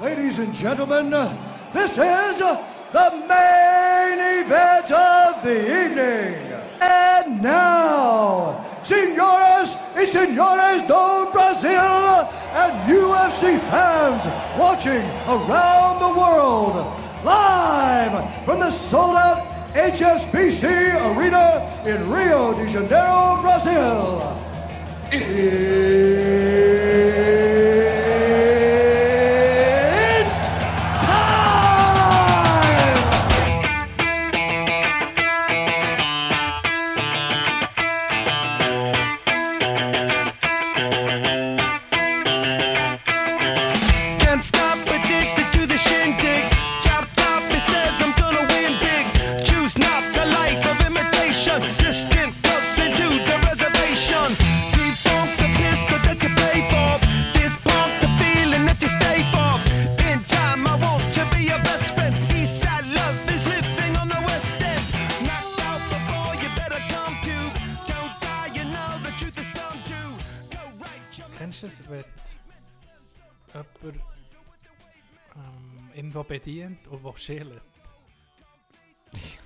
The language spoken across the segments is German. Ladies and gentlemen, this is the main event of the evening. And now, senores y senores do Brazil and UFC fans watching around the world, live from the sold-out HSBC Arena in Rio de Janeiro, Brazil. It's time! Can't stop addicted to the shindig. Chop top, it says I'm gonna win big. Choose not to life of imitation. Distant cuts into the reservation. Defunct the pistol that you pay for. This pump the feeling that you stay for. In time I want to be your best friend. Eastside love is living on the west end. Knocked out before you better come to. Don't die, you know the truth is some do. Go right your Kennst du es, wenn jemand irgendwo bedient und will schälen?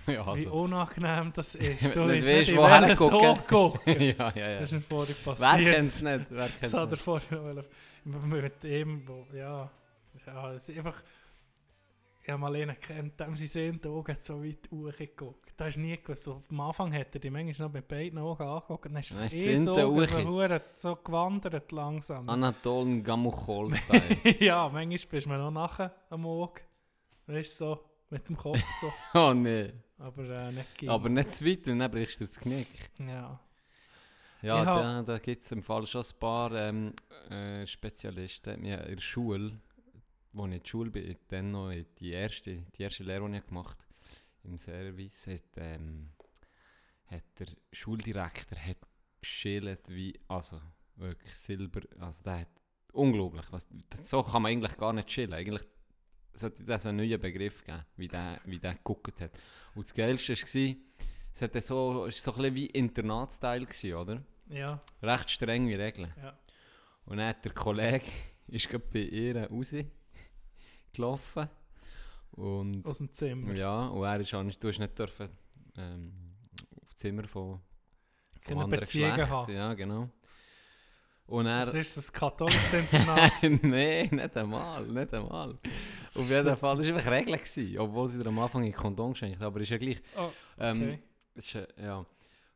Ja, also. Wie unangenehm das ist. Du nicht weißt, woher gucken. Ja. Das ist mir vorhin passiert. Wer kennt es nicht? Das hat er vorhin mit ihm, ja, das ist einfach... Ich habe mal einen kennt, dem sind seine Augen so weit hochgeguckt. Das hast du nie gewusst. Am Anfang hat er die manchmal noch mit beiden Augen angeguckt. Dann ist er so gewandert langsam. Anatol Gamuchol-Style. Ja, manchmal bist du mir noch nachher am Auge. Weißt du, so... Mit dem Kopf so. Oh nein. Aber nicht zu weit, und dann brichst du das Knick. Ja. Ja, da gibt es im Fall schon ein paar Spezialisten. Ja, in der Schule, wo ich in der Schule bin, dann noch die erste Lehre, die ich gemacht habe, im Service, hat der Schuldirektor geschält wie, also wirklich Silber, also der hat unglaublich, so kann man eigentlich gar nicht chillen, eigentlich sollte es einen neuen Begriff geben, wie der geguckt hat. Und das Geilste war, es war so ein bisschen wie Internatsteil, oder? Ja. Recht strenge Regeln. Ja. Und dann hat der Kollege ist gerade bei ihr rausgelaufen. Aus dem Zimmer. Ja, und er ist nicht, du hast nicht dürfen auf das Zimmer von anderen Geschlecht haben. Ja, genau. Und er, das ist das katholische Internat? Nein, nicht einmal. Auf jeden Fall, das war einfach Regel gewesen, obwohl sie am Anfang in Kondom geschenkt, aber ist ja gleich. Oh, okay. Ja.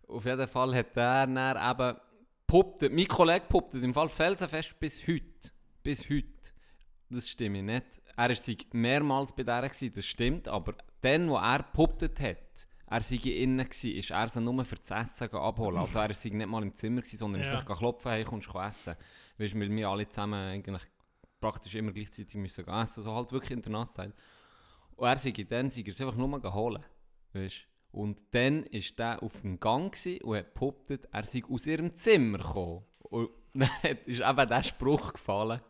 Auf jeden Fall hat er dann eben gepuppt. Mein Kollege puppt im Fall felsenfest bis heute. Das stimmt nicht. Er war mehrmals bei der gewesen, das stimmt, aber dann, wo er gepuppt hat, er sei innen gsi, ist er so nur für das Essen abholen. Also er sei nicht mal im Zimmer gsi, sondern ist einfach klopfen, hey, kommst du essen? Weißt, weil wir alle zusammen eigentlich praktisch immer gleichzeitig müssen essen, also halt wirklich Internatsteil. Und er sei es einfach nur holen, weißt? Und dann ist der auf dem Gang gsi und hat behauptet, er sei aus ihrem Zimmer gekommen. Und dann ist eben der Spruch gefallen.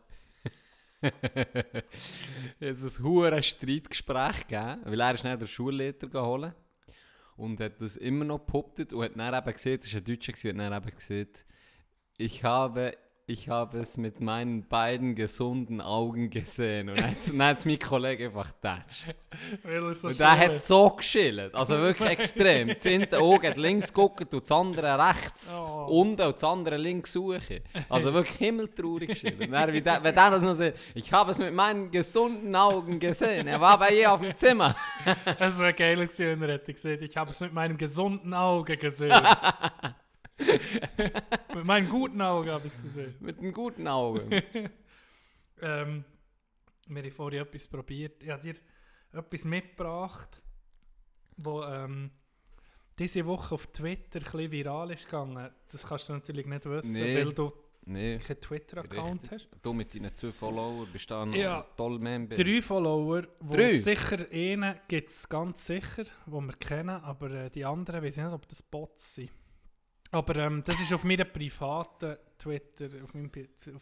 Es ist ein huere Streitgespräch gegeben, weil er ist nicht der Schulleiter geholt. Und hat das immer noch gepuppt und hat dann eben gesehen, das war ein Deutscher, und hat dann eben gesehen, ich habe es mit meinen beiden gesunden Augen gesehen. Und dann hat es mein Kollege einfach getatscht. Und der hat so geschillt, also wirklich extrem. Das eine Auge hat links geguckt und das andere rechts. Oh. Unten und das andere links suchen. Also wirklich himmeltraurig geschillt. Und dann, wenn der das noch sieht, ich habe es mit meinen gesunden Augen gesehen. Er war bei ihr auf dem Zimmer. Es wäre geil gewesen, wenn er hätte gesehen, ich habe es mit meinem gesunden Auge gesehen. Mit meinem guten Auge habe ich es gesehen. Mit einem guten Auge. Wir haben vorhin etwas probiert. Ich habe dir etwas mitgebracht, das diese Woche auf Twitter ein bisschen viral ist gegangen. Das kannst du natürlich nicht wissen, weil du keinen Twitter-Account hast. Du mit deinen 2 Follower bist da noch toll Member. 3 Follower, wo sicher einen gibt es ganz sicher, wo wir kennen, aber die anderen, weiß ich nicht, ob das Bots sind. Aber das ist auf meinem privaten Twitter, auf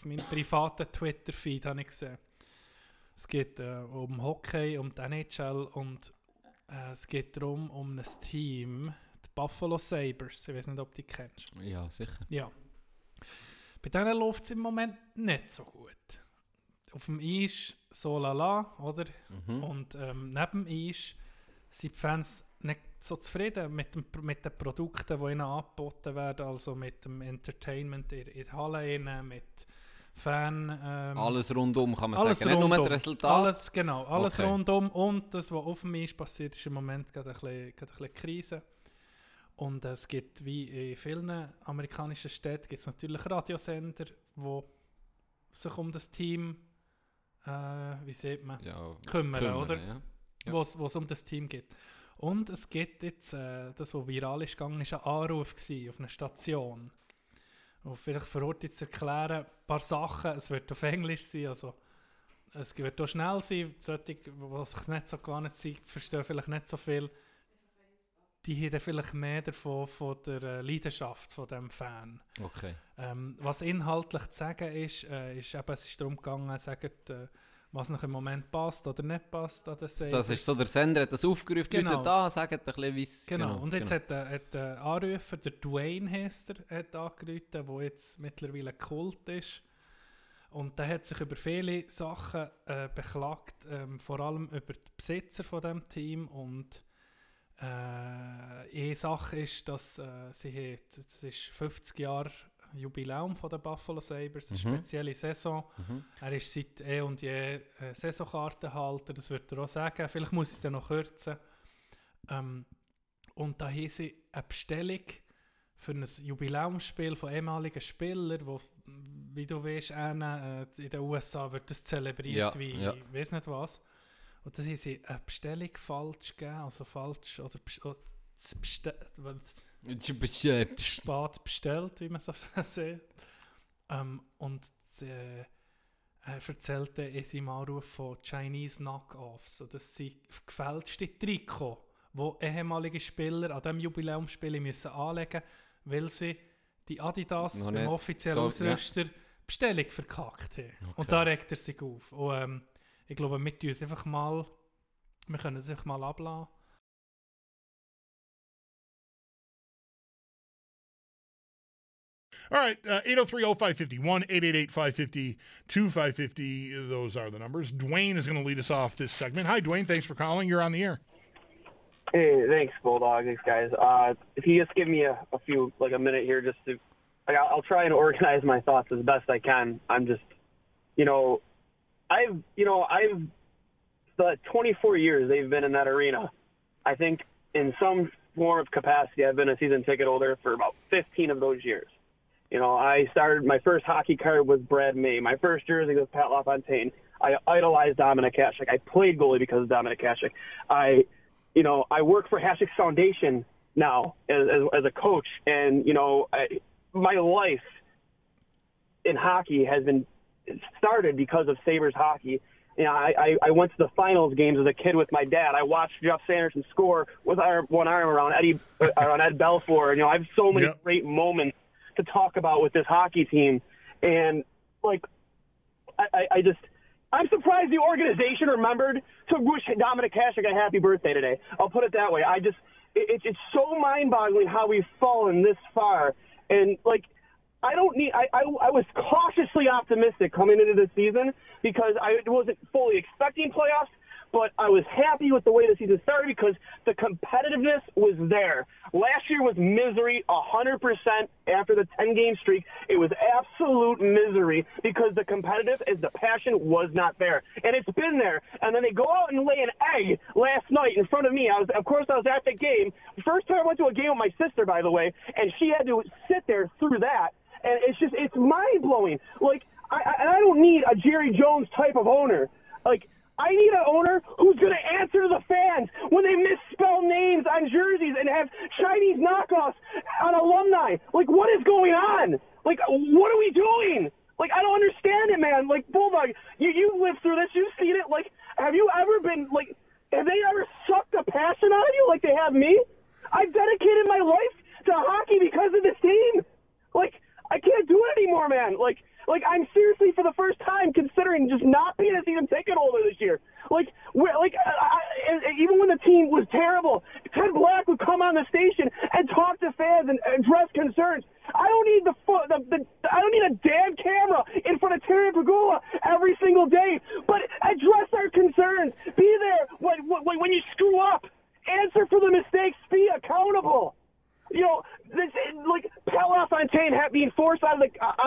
meinem privaten Twitter-Feed, habe ich gesehen. Es geht um Hockey, um die NHL und es geht darum, um ein Team, die Buffalo Sabres. Ich weiß nicht, ob du die kennst. Ja, sicher. Ja. Bei denen läuft es im Moment nicht so gut. auf dem Eis so lala, oder? Mhm. Und neben dem Eis sind die Fans nicht so zufrieden mit den Produkten, die ihnen angeboten werden, also mit dem Entertainment in der Halle, mit Fan... alles rundum kann man sagen, rundum. Nicht nur das Resultat. Alles, genau, alles okay. Rundum. Und das, was auf dem Eis passiert, ist im Moment gerade ein bisschen Krise. Und es gibt, wie in vielen amerikanischen Städten, gibt es natürlich Radiosender, die sich um das Team kümmern, oder? Ja. Ja. Wo es um das Team geht. Und es gibt jetzt, das, was viral ist gegangen, war ein Anruf auf eine Station. Und vielleicht vor Ort jetzt erklären, ein paar Sachen, es wird auf Englisch sein, also es wird auch schnell sein, solche, die sich nicht so gewohnt sind, verstehen vielleicht nicht so viel, die haben vielleicht mehr davon, von der Leidenschaft von diesem Fan. Okay. Was inhaltlich zu sagen ist eben, es ist darum gegangen, sagt, was noch im Moment passt oder nicht passt an den Sabres. Das ist so, der Sender hat das aufgerufen, genau. Leute da, sagen ein bisschen weiss. Genau, und jetzt hat der Anrufer, der Dwayne Hester, angerufen, der jetzt mittlerweile Kult ist. Und der hat sich über viele Sachen beklagt, vor allem über die Besitzer von diesem Team. Und eine Sache ist, dass es ist 50 Jahre Jubiläum von den Buffalo Sabres, eine spezielle Saison. Mhm. Er ist seit eh und je Saisonkartenhalter, das wird er auch sagen. Vielleicht muss ich es dann noch kürzen. Und da haben sie eine Bestellung für ein Jubiläumsspiel von ehemaligen Spielern, wo, wie du weißt, in den USA wird das zelebriert ich weiß nicht was. Und da haben sie eine Bestellung falsch gegeben, also falsch oder spät bestellt, wie man so sieht. Und er erzählte in seinem Anruf von Chinese Knock-Offs. So, das sind gefälschte Trikots, die ehemalige Spieler an diesem Jubiläumsspiel müssen anlegen müssen, weil sie die Adidas beim offiziellen Ausrüster Bestellung verkackt haben. Okay. Und da regt er sich auf. Und, ich glaube, wir können es einfach mal ablassen. All right, 803-0551, 888-550-2550. Those are the numbers. Dwayne is going to lead us off this segment. Hi, Dwayne. Thanks for calling. You're on the air. Hey, thanks, Bulldog. Thanks, guys. If you just give me a few, a minute here, just to, I'll try and organize my thoughts as best I can. I'm just, I've the 24 years they've been in that arena. I think in some form of capacity, I've been a season ticket holder for about 15 of those years. I started, my first hockey card was Brad May. My first jersey was Pat LaFontaine. I idolized Dominik Hašek. I played goalie because of Dominik Hašek. I work for Hašek's Foundation now as a coach. And, my life in hockey has been started because of Sabres hockey. I went to the finals games as a kid with my dad. I watched Jeff Sanderson score with one arm around Ed Belfour. I have so many great moments to talk about with this hockey team, and I'm surprised the organization remembered to wish Dominik Hašek a happy birthday today. I'll put it that way. It's so mind-boggling how we've fallen this far, and I was cautiously optimistic coming into the season because I wasn't fully expecting playoffs. But I was happy with the way the season started because the competitiveness was there. Last year was misery 100% after the 10-game streak. It was absolute misery because the passion was not there. And it's been there. And then they go out and lay an egg last night in front of me. I was at the game. First time I went to a game with my sister, by the way, and she had to sit there through that. And it's mind-blowing. I don't need a Jerry Jones type of owner. I need an owner who's going to answer the fans when they misspell names on jerseys and have Chinese knockoffs on alumni. What is going on? What are we doing? I don't understand it, man. Bulldog, you've lived through this. You've seen it. Have you ever been, have they ever sucked the passion out of you like they have me? I've dedicated my life to hockey because of this team. I can't do it anymore, man. I'm seriously for the first time considering just not being a season ticket holder this year. Even when the team was terrible, Ted Black would come on the station and talk to fans and address concerns. I don't need I don't need a damn camera in front of Terry Pagula every single day when you screw up, answer for the mistakes, be accountable. You know, this like Pat LaFontaine being forced out of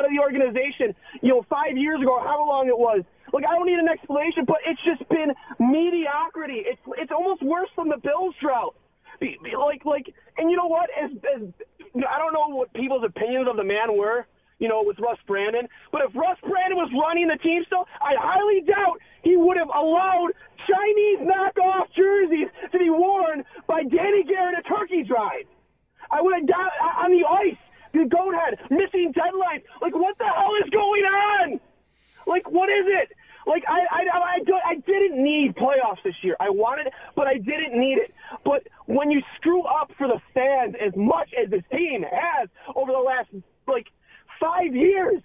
the organization, you know, 5 years ago, how long it was. Like, I don't need an explanation, but it's just been mediocrity. It's almost worse than the Bills drought. Like, and you know what? As I don't know what people's opinions of the man were, you know, with Russ Brandon. But if Russ Brandon was running the team still, I highly doubt he would have allowed Chinese knockoff jerseys to be worn by Danny Garrett at Turkey Drive. I would have died on the ice. The goat head, missing deadlines. Like, what the hell is going on? Like, what is it? Like, I didn't need playoffs this year. I wanted it, but I didn't need it. But when you screw up for the fans as much as this team has over the last, like, 5 years,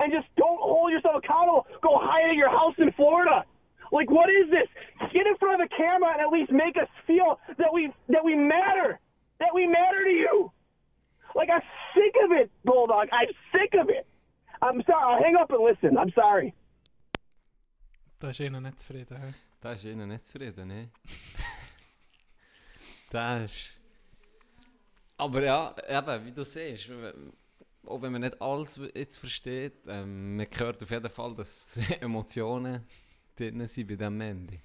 and just don't hold yourself accountable, go hide at your house in Florida. Like, what is this? Get in front of the camera and at least make us feel that we matter. That we matter to you. Like, I'm sick of it, Bulldog. I'm sick of it. I'm sorry. I'll hang up and listen. I'm sorry. Da ist einer nicht zufrieden, hä? Da ist einer nicht zufrieden, hä? Das ist... Aber ja, eben, wie du siehst, auch wenn man nicht alles jetzt versteht, man hört auf jeden Fall, dass Emotionen drin sind bei diesem Mandy.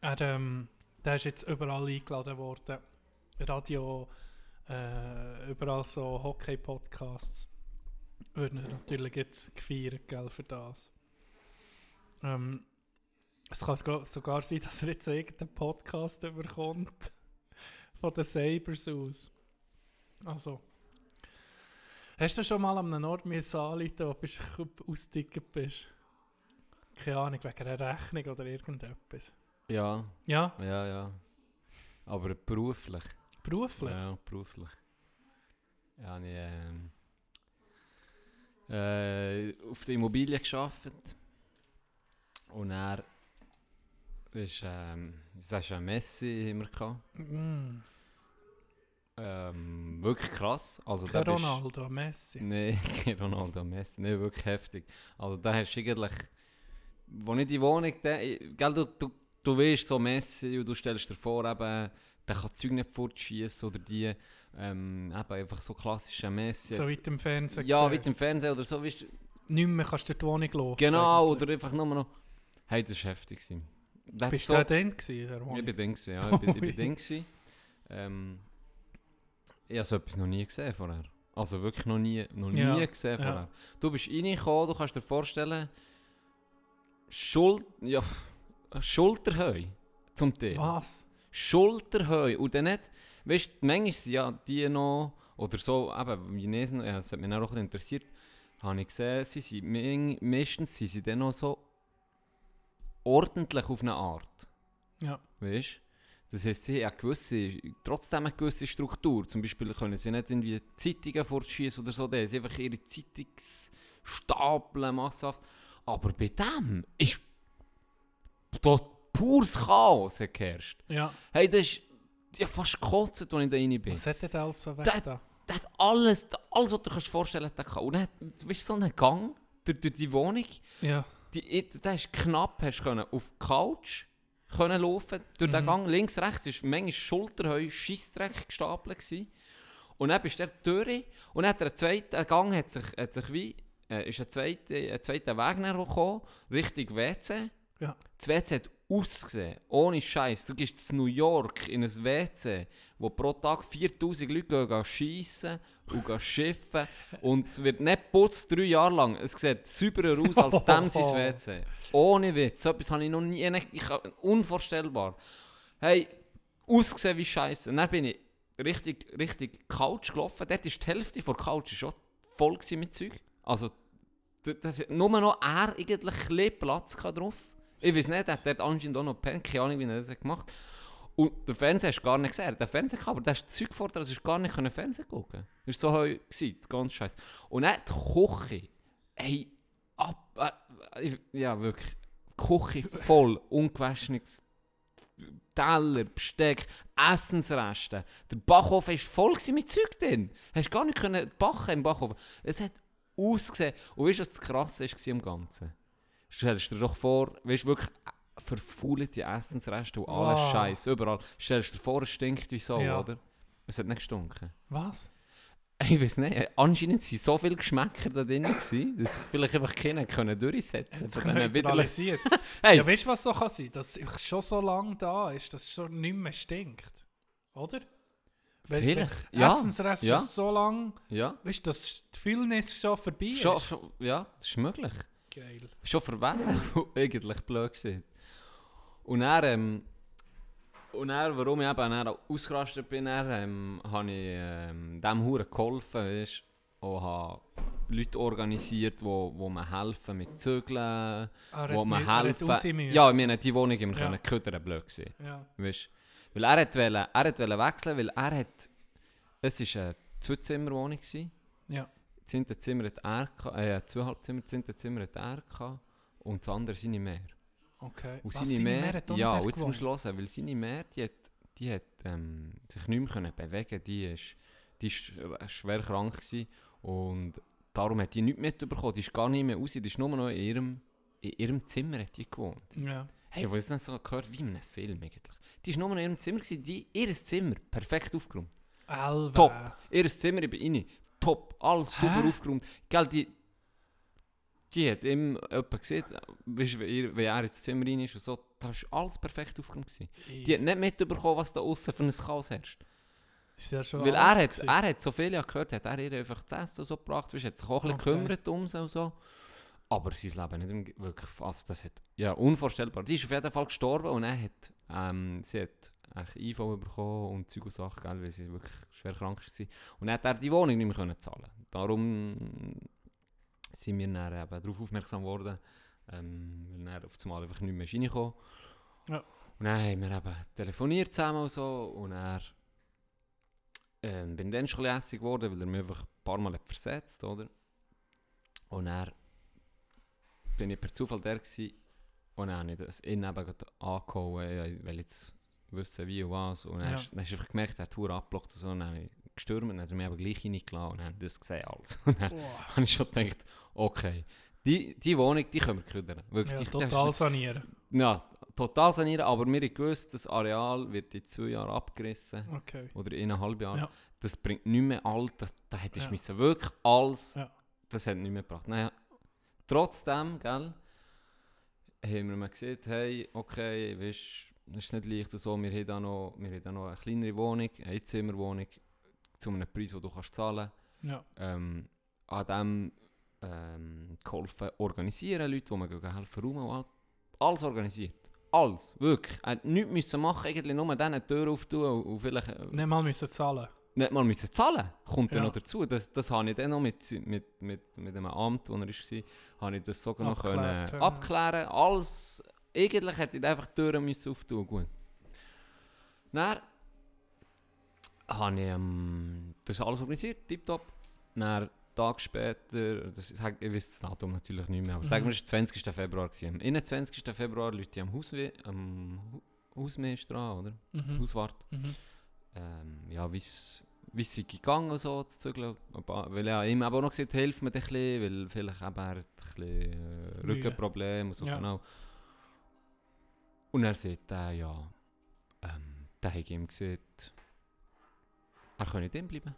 Der ist jetzt überall eingeladen worden. Radio, überall so Hockey-Podcasts würden natürlich jetzt gefeiert, gell, für das. Es kann sogar sein, dass er jetzt irgendeinen Podcast überkommt von den Sabres aus. Also, hast du schon mal an einem Ort anrufen, wo du ausgetickert bist? Keine Ahnung, wegen einer Rechnung oder irgendetwas. Ja. Ja? Ja, ja. Aber beruflich. Beruflich? Ja, beruflich. Ja, ich auf der Immobilie gearbeitet. Und er war eine Messe immer. Wirklich krass. Also, kein Ronaldo an Messi. Nein, kein Ronaldo an Messi. Nein, wirklich heftig. Also da hast du eigentlich... Wo ich die Wohnung... Gell, du weißt so Messi und du stellst dir vor, eben, der kann Zeug nicht fortschießen oder die eben einfach so klassische Messi. So weit im Fernsehen. Ja, weit im Fernsehen oder so. Weißt, nicht mehr kannst du die Wohnung laufen. Genau, eigentlich. Oder einfach nur noch... Hey, das war heftig. Bist du da drin gewesen, der Wohnung? Ich war drin gewesen, ja. Ich bin drin gewesen. Ich habe so etwas noch nie gesehen vorher. Also wirklich noch nie gesehen vorher. Ja. Du bist reingekommen, du kannst dir vorstellen... Schulterhöhe zum Teil. Was? Schulterhöhe. Und dann nicht, weißt du, manchmal sind ja die noch, oder so, eben, Chinesen, ja, das hat mich auch interessiert, habe ich gesehen, meistens sind sie dann noch so ordentlich auf eine Art. Ja. Weißt du? Das heisst, sie haben trotzdem eine gewisse Struktur. Zum Beispiel können sie nicht irgendwie Zeitungen fortschießen oder so, die haben einfach ihre Zeitungsstapeln masshaft. Aber bei dem ist dort pures Chaos geherrscht. Ja. Hey, das ist ja fast gekotzt, als ich da rein bin. Was hat der alles so weg? Der hat alles, was du dir vorstellen kannst. Und dann, weißt du, so einen Gang durch die Wohnung. Ja. Der ist knapp, hast du auf die Couch laufen durch den Gang. Links, rechts ist manchmal Schulterhöhe, Scheissdreck gestapelt gewesen. Und dann bist du durch. Und dann hat der zweite Gang hat sich wie... ist ein zweiter Wegner gekommen, Richtung WC. Ja. Das WC hat ausgesehen, ohne Scheiß. Du gehst in New York in ein WC, wo pro Tag 4000 Leute gehen schiessen und schiffen. Und es wird nicht geputzt, 3 Jahre lang. Es sieht sauberer aus als dem sein WC. Ohne Witz. So etwas habe ich noch nie. Unvorstellbar. Hey, ausgesehen wie Scheiße. Dann bin ich Richtung Couch gelaufen. Dort ist die Hälfte der Couch schon voll mit Zeug. Also, das, nur noch er eigentlich Platz drauf. Ich weiß nicht, er hat dort anscheinend auch noch gepennt, keine Ahnung, wie er das gemacht hat. Und den Fernseher hast du gar nicht gesehen. Der Fernseher kam, aber der ist Zeug vor dir, also hast du gar nicht Fernsehen gucken. Das war so heu gewesen, ganz scheiße. Und dann die Küche. Hey, ja, wirklich. Die Küche voll, ungewaschenes Teller, Besteck, Essensreste. Der Backofen war voll mit Zeug drin. Du hast gar nicht backen im Backofen. Es hat ausgesehen. Und weißt du, was das Krasse war am Ganzen? Du stellst dir doch vor, weißt du, wirklich verfaulte Essensreste und alles Scheiß überall. Stellst du dir vor, es stinkt wie so, oder? Es hat nicht gestunken. Was? Ich weiß nicht. Anscheinend waren so viele Geschmäcker da drin, dass ich vielleicht einfach keine durchsetzen konnte. Hey. Ja, weißt du, was so kann sein? Dass es schon so lange da ist, dass es schon nicht mehr stinkt. Oder? Weil vielleicht. Ja. Essensrest ist so lange, weißt du, dass die Vielnis schon vorbei ist. Schon, ja, das ist möglich. Geil. Schon verwesen, eigentlich blöd gewesen. Und dann, warum ich eben dann ausgerastet bin, habe ich dem Huren geholfen, weißt, und habe Leute organisiert, die mir helfen mit Zügeln, die mir helfen. Ja, ich meine, die Wohnung haben wir können ködern, blöd gewesen. Ja. Weißt, weil er wollte wechseln, weil er hat... Es war eine Zwei-Zimmer-Wohnung. Ja. Das eine Zimmer hat er, zweieinhalb Zimmer, das eine Zimmer hat er gehabt, und das andere seine Mehr. Okay. Und seine Mehr, ja, und jetzt musst du hören, weil seine Mehr, die hat sich nicht mehr bewegen. Die war schwer krank gewesen, und darum hat die nichts mitbekommen. Die ist gar nicht mehr raus, die ist nur noch in ihrem Zimmer hat die gewohnt. Ja. Hey, ich habe es nicht so gehört, wie in einem Film eigentlich. Die war nur in ihrem Zimmer, ihr Zimmer, perfekt aufgeräumt. Alba. Top. Ihr Zimmer, ich bin rein. Top. Alles super aufgeräumt. Gell, die hat immer jemand gesehen, wenn er ins Zimmer rein ist und so, da war alles perfekt aufgeräumt. Die hat nicht mitbekommen, was da aussen für ein Chaos herrscht. Ist der schon? Weil er hat so viel gehört, hat er ihr einfach zu essen und so gebracht, weißt, hat sich auch ein bisschen gekümmert um sie und so. Aber sein Leben nicht wirklich, also das hat, ja, unvorstellbar. Die ist auf jeden Fall gestorben, und er hat, sie hat einen IV bekommen und Zeug und Sachen, gell, weil sie wirklich schwer krank war. Und hat er die Wohnung nicht mehr können zahlen. Darum sind wir dann eben darauf aufmerksam geworden, weil er auf das Mal einfach nicht mehr reingekommen ist. Ja. Und dann haben wir eben telefoniert zusammen und so, und er bin dann schon ein bisschen hässig geworden, weil er mich einfach ein paar Mal versetzt, oder? Und er bin ich per Zufall der gsi, und dann habe ich das Inneneben angehauen, weil ich jetzt wissen wie und was. Und dann hast du einfach gemerkt, er hat die Uhr abgeblockt und so, und dann habe ich gestürmt, und dann hat er mich aber gleich reingelassen, und dann habe ich das gesehen alles. Und dann habe ich schon gedacht, okay, die Wohnung, die können wir küdern. Wirklich, ja, total sanieren. Ja, total sanieren, aber wir haben gewusst, das Areal wird in 2 Jahren abgerissen, oder in 1,5 Jahren. Ja. Das bringt nicht mehr alt, da hättest du wirklich alles, das hat nicht mehr gebracht. Naja, trotzdem, gell, haben wir mal gesehen, hey, okay, weißt, das ist nicht leicht und so, wir haben da noch eine kleinere Wohnung, eine Einzimmerwohnung, zu einem Preis, den du kannst zahlen kannst. Ja. An dem geholfen organisieren, Leute, die mir helfen, Raum und alles organisiert. Alles, wirklich. Er musste nichts machen, eigentlich nur diese Tür öffnen und vielleicht... Nicht mal müssen zahlen. Kommt dann noch dazu. Das habe ich dann noch mit dem Amt, wo er war, habe ich das sogar noch abklären. Alles, eigentlich hätte ich einfach die Türen müssen auftun. Gut. Dann habe ich das alles organisiert, tipptopp. Dann, Tag später, ich weiß das Datum natürlich nicht mehr, aber sagen wir, es war 20. Februar. Am 21. Februar Leute am Hausmeister dran, oder? Mhm. Hauswart. Mhm. Ja, wie es gegangen ist, so zu zügeln. Weil ich ihm aber auch noch gesagt habe, hilf mir ein bisschen, weil vielleicht eben er ein bisschen Rückenprobleme und so, genau. Und er sagt, dann habe ich ihm gesagt, er könne nicht drin bleiben.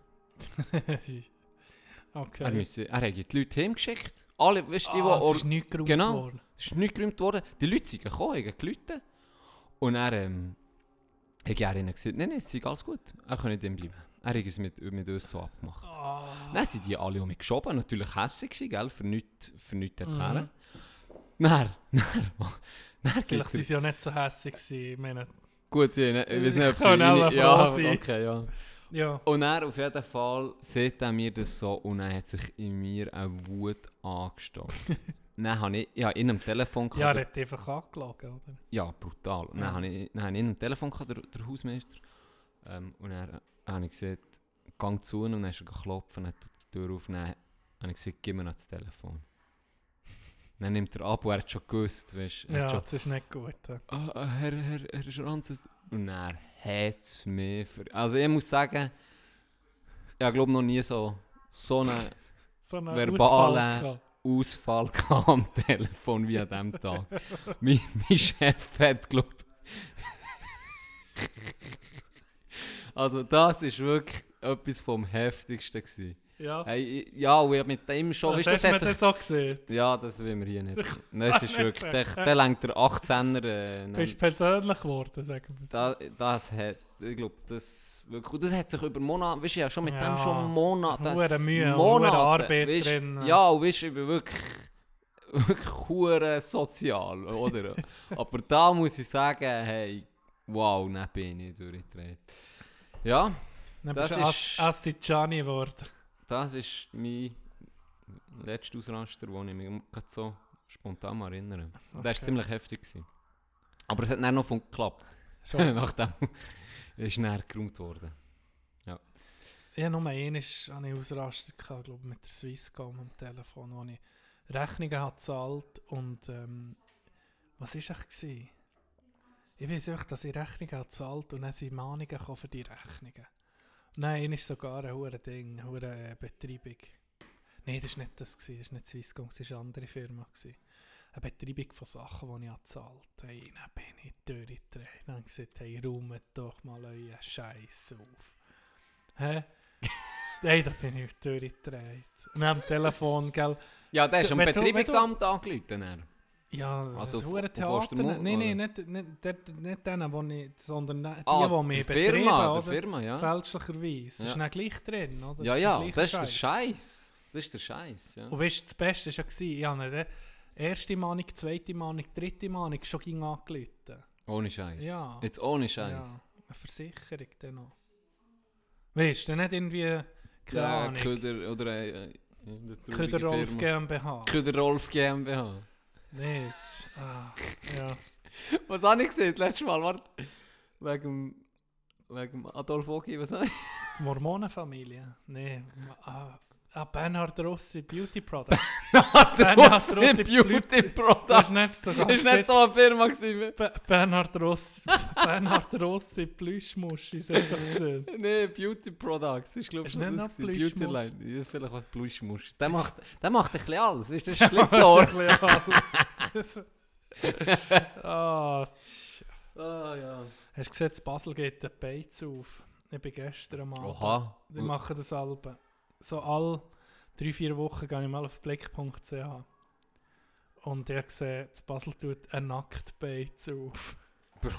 Okay. Er hat die Leute hingeschickt. Alle, weißt du, es ist nicht geräumt worden. Es ist nicht geräumt worden. Die Leute sind gekommen, haben geläutet. Und er, ich habe ihnen gesagt, nein, es sei alles gut, er kann nicht drin bleiben. Er hat es mit uns so abgemacht. Oh. Dann sind die alle um mich geschoben, natürlich hässig gewesen, gell, für nichts erklären. Mhm. Dann vielleicht waren sie ja nicht so hässig gewesen, ich meine... Gut, ich weiß nicht, ob sie... Ja. Und er auf jeden Fall sieht er mir das so, und er hat sich in mir eine Wut angestaut. Dann habe ich in einem Telefon... Ja, er hat einfach angeklagt, oder? Ja, brutal. Ja. Dann habe ich in einem Telefon der Hausmeister. Und dann habe ich gesagt, gang zu ihm, und dann ist er geklopft, und hat die Tür auf. Dann habe ich gesagt, gib mir noch das Telefon. Dann nimmt er ab, und er hat schon gewusst, weißt du. Ja, schon, das ist nicht gut. Ja. Herr Schranz... Und dann hat es mich... Also ich muss sagen, ich glaube noch nie so einen verbalen... Ausfall am Telefon wie an diesem Tag. Mein Chef hat, glaube ich... Also das war wirklich etwas vom Heftigsten gewesen. Ja. Hey, ja, und ich mit dem schon... Das hast du mir das auch gesehen? Ja, das will wir hier nicht. Nein, es ist wirklich... Der lenkt der 18er... bist persönlich geworden, sagen wir so. Das hat... Ich glaube, das... Wirklich, und das hat sich über Monate... Weißt du, ja, schon mit dem schon Monate... Hure Mühe, Monate, Arbeit weißt, drin. Ja, und weißt du, ich bin wirklich hure sozial, oder? Aber da muss ich sagen, hey... Wow, dann bin ich durchgedreht. Ja, dann das ist... Assicani geworden. Das ist mein letzter Ausraster, den ich mich so spontan erinnere. Okay. Der war ziemlich heftig. Aber es hat dann noch geklappt. So. Nachdem ist näher geräumt worden. Ja. Ich hatte nur einmal einen Ausraster, glaube ich, mit der Swisscom am Telefon, wo ich Rechnungen habe gezahlt und was war das? Ich weiß wirklich, dass ich Rechnungen gezahlt habe und dann sind Mahnungen für die Rechnungen. Nein, es ist sogar ein hohes Ding, eine Betreibung. Nein, das war nicht das, das war nicht Swisscom, das war eine andere Firma. Eine Betreibung von Sachen, die ich gezahlt habe. Hey, dann bin ich durchgedreht. Dann habe ich gesagt, hey, räumt doch mal euren Scheiß auf. Hä? Hey, da bin ich durchgedreht. Und am Telefon, gell? Ja, der ist am Betreibungsamt angerufen. Ja, also das hohe Theater. Nein, nicht denen, wo ich, sondern die mich betrieben haben. Firma, ja. Fälschlicherweise. Ja. Ist nicht gleich drin, oder? Ja, das ist der Scheiß. Das ist der Scheiß, ja. Und weißt du, das Beste war ja, ich habe nicht erste Mahnung, zweite Mahnung, dritte Mahnung schon ging angerufen. Ohne Scheiß. Ja. Jetzt ohne Scheiß. Ja, eine Versicherung dann noch. Weißt du, nicht irgendwie... Keine Köder oder eine Köder Rolf GmbH. Köder Rolf GmbH. Nein, es ist... ja. Was habe ich gesehen letztes Mal? Warte. Wegen Adolf Ogi, was habe ich? Mormonenfamilie? Nein. Bernhard Rossi Beauty Product. Bernhard Rossi Beauty Product. Das war nicht so eine Firma. Bernhard Rossi Plüschmuschi, das hast du gesehen. Nein, Beauty Products. Ich glaube schon, das war Beauty Line. Vielleicht auch Plüschmuschi. Der macht ein bisschen alles. Das ist Schlitzohr. Ja. Hast du gesehen, in Basel geht der Beiz auf. Ich bin gestern am Abend. Oha. Die machen das Album. So alle 3-4 Wochen gehe ich mal auf blick.ch und ich sehe, das Basel tut ein Nacktbeiz auf. Bro.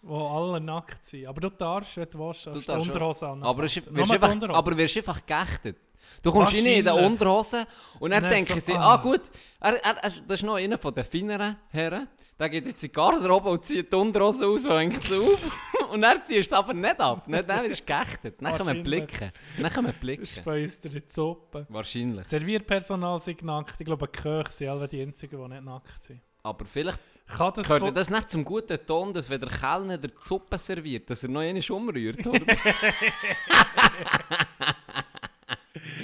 Wo alle nackt sind. Aber du darfst, wenn du willst, hast du Unterhose an. Aber wirst einfach geächtet. Du kommst rein in den Unterhosen und dann denken sie, gut, das ist noch einer von den feineren Herren, der geht jetzt in die Garderobe und zieht die Unterhosen aus und hängt sie auf. Und dann ziehst du es aber nicht ab. Dann wirst du geächtet. Dann können wir blicken. Das speist dir in die Suppe. Wahrscheinlich. Servierpersonal sind nackt. Ich glaube, die Köche sind alle die einzigen, die nicht nackt sind. Aber vielleicht gehört das nicht zum guten Ton, dass wenn der Kellner die Suppe serviert, dass er noch einmal umrührt, oder?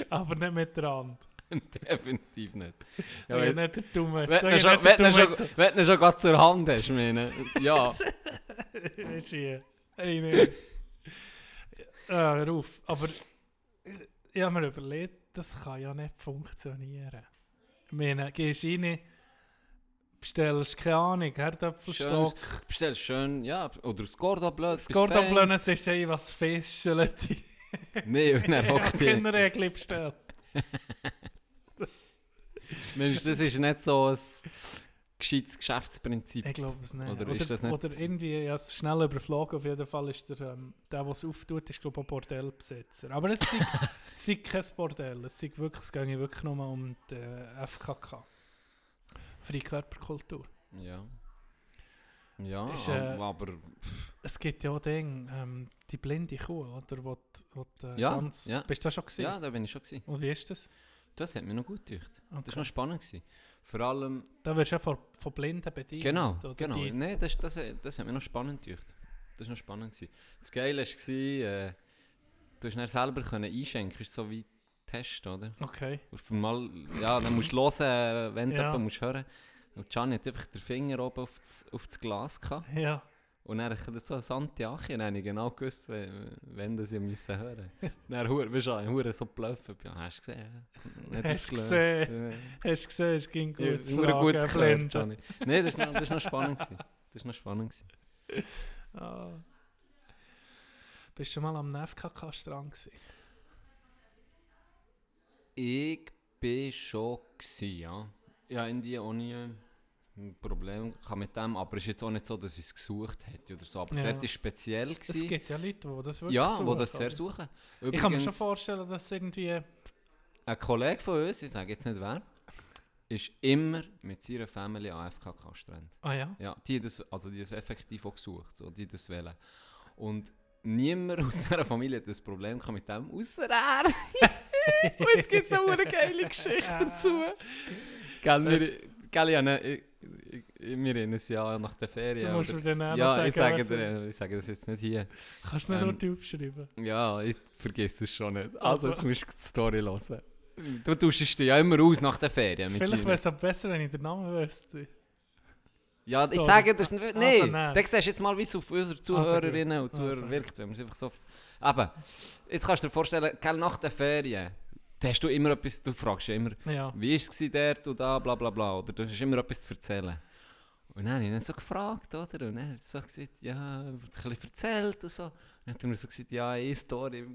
Aber nicht mit der Hand. Definitiv nicht. Ja, wenn nicht der Dumme. Wenn du schon gerade zur Hand hast, meine. Ja. Ist hier. Hey, nein. Ruf. Aber ich habe mir überlegt, das kann ja nicht funktionieren. Ich meine, gehst rein, bestellst keine Ahnung, Herdöpfelstock. Bestellst schön, ja. Oder das Cordon Bleu. Das Cordon Bleu ist ja was Fischchen. Nein, und dann hockt die. Kinderregel bestellt. Mensch, das ist nicht so ein gescheites Geschäftsprinzip. Ich glaube es nicht. Oder irgendwie, ich habe es schnell überflogen, auf jeden Fall ist der es auftut, ist glaube ich ein Bordellbesitzer. Aber es sei kein Bordell, es ging wirklich nur um die FKK. Freie Körperkultur. Ja. Ja, ist, aber... Es gibt ja auch Dinge, die blinde Kuh, oder? Ganz, ja. Bist du da schon gewesen? Ja, da bin ich schon gewesen. Und wie ist das? Das hat mich noch gut gedacht. Okay. Das war noch spannend gewesen. Vor allem... Da wirst du ja von Blinden bedient. Genau. Nein, das hat mich noch spannend gedacht. Das war noch spannend gewesen. Das Geile war, du hast dann selber einschenken, das ist so wie Test, oder? Okay. Mal, ja, dann musst du hören, wenn du musst hören. Und Gianni hat einfach den Finger oben auf das Glas gehabt. Ja. Und dann habe ich so eine Santiache, dann habe ich genau gewusst, wenn das ich müssen hören musste. Dann bist du auch so bluffen. Ja, hast du gesehen? Hast du gesehen, es ging gut. Es ging gut zu klären, Johnny. Nein, das war noch spannend. Das war noch spannend. Oh. Bist du mal am FKK-Strand gewesen? Ich bin schon gewesen, ja. Ja, in die ohne Problem mit dem, aber es ist jetzt auch nicht so, dass ich es gesucht hätte oder so. Aber ja, dort war es speziell gewesen. Es gibt ja Leute, die das wirklich suchen. Ja, die das sehr suchen. Übrigens, ich kann mir schon vorstellen, dass irgendwie... Ein Kollege von uns, ich sage jetzt nicht wer, ist immer mit seiner Familie an FKK-Strand. Ah ja? Ja, die das effektiv auch gesucht, so, die das wählen. Und niemand aus dieser Familie hat das Problem mit dem, außer er. Und jetzt gibt es eine geile Geschichte dazu. Wir haben ein Jahr nach der Ferien. Du musst mir den Namen sagen. Ich sage das jetzt nicht hier. Kannst du nicht nur aufschreiben? Ja, ich vergesse es schon nicht. Also, jetzt musst du die Story hören. Du tauschst dich ja immer aus nach der Ferien. Vielleicht wäre es auch besser, wenn ich den Namen wüsste. Ja, Story. Ich sage das nicht. Nein, also, dann siehst du jetzt mal, wie es auf unsere Zuhörerinnen und Zuhörer wirkt. Wenn einfach so. Aber jetzt kannst du dir vorstellen, nach der Ferien hast du immer etwas, du fragst ja immer, wie war es dort und da, bla bla bla. Oder du hast immer etwas zu erzählen. Und dann habe ich ihn so gefragt, oder? Und er hat so gesagt, ja, ein bisschen erzählt und so. Und dann hat er mir so gesagt, ja, eine Story,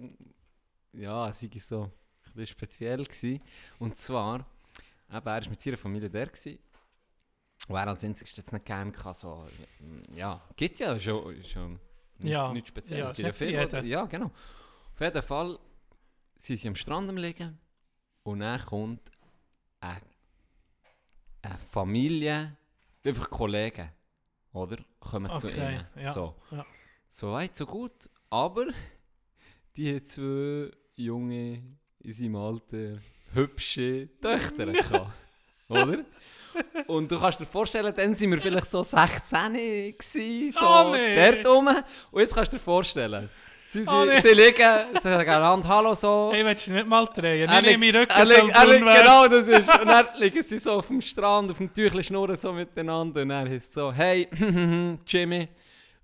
ja, sei so ein bisschen speziell gewesen. Und zwar, er war mit seiner Familie da gewesen. Und er als Einzigste jetzt nicht gerne kann, so, ja, gibt es ja schon nichts Spezielles. Ja, genau. Auf jeden Fall sind sie am Strand liegen und dann kommt eine Familie, einfach Kollegen, oder? Kommen zu ihnen. Ja, so. Ja. So weit, so gut, aber die haben zwei junge, in seinem Alter, hübsche Töchter gehabt. Oder? Und du kannst dir vorstellen, dann waren wir vielleicht so 16 gewesen, so dort rum. Und jetzt kannst du dir vorstellen, sie liegen, sie sagen einander «Hallo» so. «Hey, willst du nicht mal drehen? Nicht in meinen Rücken, genau, das ist. Und dann liegen sie so auf dem Strand, auf dem Tüchli schnurren so miteinander. Und dann heisst es so «Hey, Jimmy,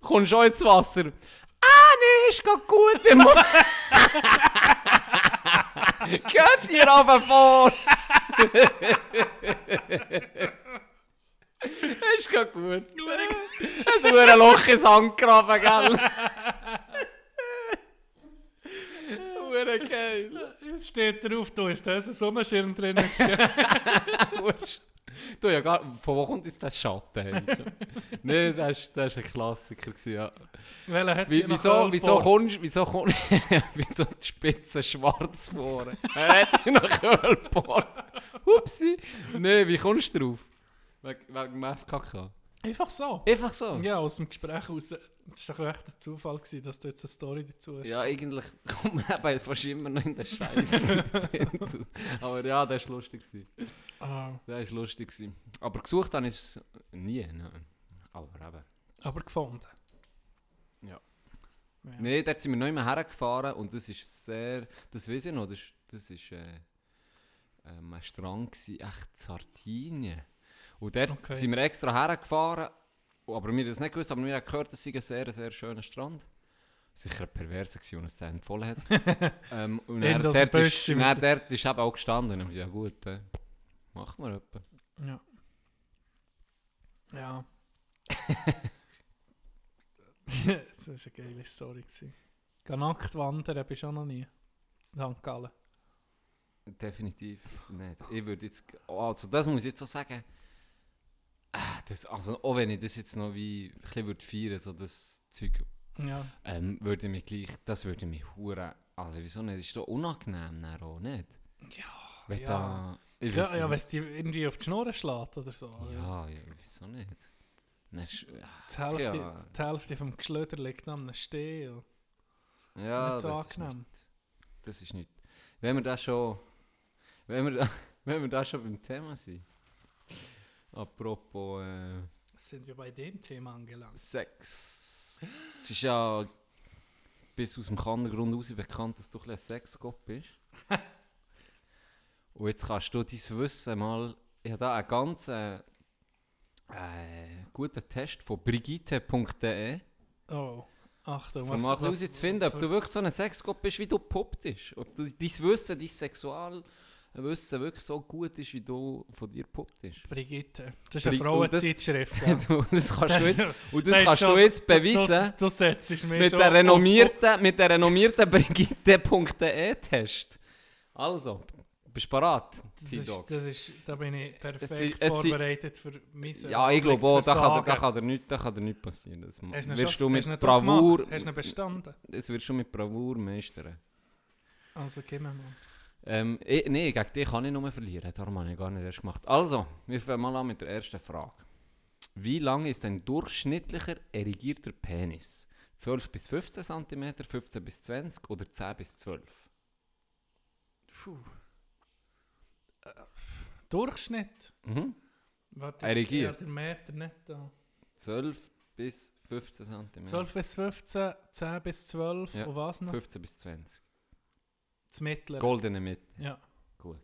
kommst du auch ins Wasser?» «Ah, nee, ist gerade gut im Moment!» «Geht ihr runter vor!» Das ist gerade gut. Es wurde ein Loch ins Hand gegraben, gell? Hure geil. Es steht drauf, du hast da einen Sonnenschirm drin. Du, ja, von wo kommt jetzt der Schatten? Nein, das war ein Klassiker. Ja. Wieso die Spitze schwarz vorne? Er hat ihn nach Ölport. Upsi. Nein, wie kommst du drauf? Wegen dem FKK? Einfach so? Ja, aus dem Gespräch raus. Es war doch echt ein Zufall, dass du jetzt eine Story dazu hast. Ja, eigentlich kommt man eben fast immer noch in den Scheiß. Aber ja, das war lustig. Aber gesucht habe ich es nie. Nein. Aber gefunden? Ja. Nein, dort sind wir noch immer hergefahren und das ist sehr... Das weiß ich noch, das war ein Strand, echt Sardinien. Und dort sind wir extra hergefahren. Aber wir haben das nicht gewusst, aber wir haben gehört, es sei ein sehr, sehr schöner Strand. Sicher ein Perverser gewesen, der uns den empfohlen hat. Und er dort ist eben auch gestanden. Und ich dachte, ja gut, machen wir etwas. Ja. Das war eine geile Story. Geh nackt wandern, bist du auch noch nie. In St. Gallen. Definitiv nicht. Ich würde jetzt... Also das muss ich jetzt so sagen. Das, also auch wenn ich das jetzt noch wie ein bisschen feiern würde, so das Zeug, würde mich gleich, das würde mich verdammt, also wieso nicht, das ist doch unangenehm, dann auch nicht. Ja, wenn es dich irgendwie auf die Schnur schlägt oder so. Ja, wieso nicht. Die Hälfte vom Geschlöder liegt am Stehen. Ja, nicht so das angenehm. Das ist nicht, wenn wir da schon beim Thema sind. Apropos... sind wir bei dem Thema angelangt? Sex. Es ist ja bis aus dem Kandergrund aus bekannt, dass du ein Sexgott bist. Und jetzt kannst du dein Wissen mal... Ich habe da einen ganz guten Test von Brigitte.de Oh, Achtung. Vermag herauszufinden, ob du wirklich so ein Sexgott bist, wie du gepuppt bist. Ob du dein Wissen, dein Sexualwissen wirklich so gut ist, wie du von dir gepuppt bist. Brigitte, das ist eine Frauenzeitschrift. Ja. Das kannst du jetzt, und das kannst du jetzt beweisen mit der renommierten Brigitte.de Test. Also, bist du bereit? Da bin ich perfekt vorbereitet für Misse. Ja, ich glaube auch, da kann dir nichts passieren. Das wirst du mit Bravour. Hast du bestanden? Das wirst du mit Bravour meistern. Also, gehen wir mal. Nein, gegen dich kann ich nur verlieren. Darum habe ich gar nicht erst gemacht. Also, wir fangen mal an mit der ersten Frage. Wie lang ist ein durchschnittlicher erigierter Penis? 12 bis 15 cm, 15 bis 20 oder 10 bis 12? Puh. Durchschnitt? Mhm. Warte, erigiert. Ich den Meter nicht an. 12 bis 15 cm. 12 bis 15, 10 bis 12 ja. Und was noch? 15 bis 20. Das mittlere. Goldene Mitte. Ja. Gut.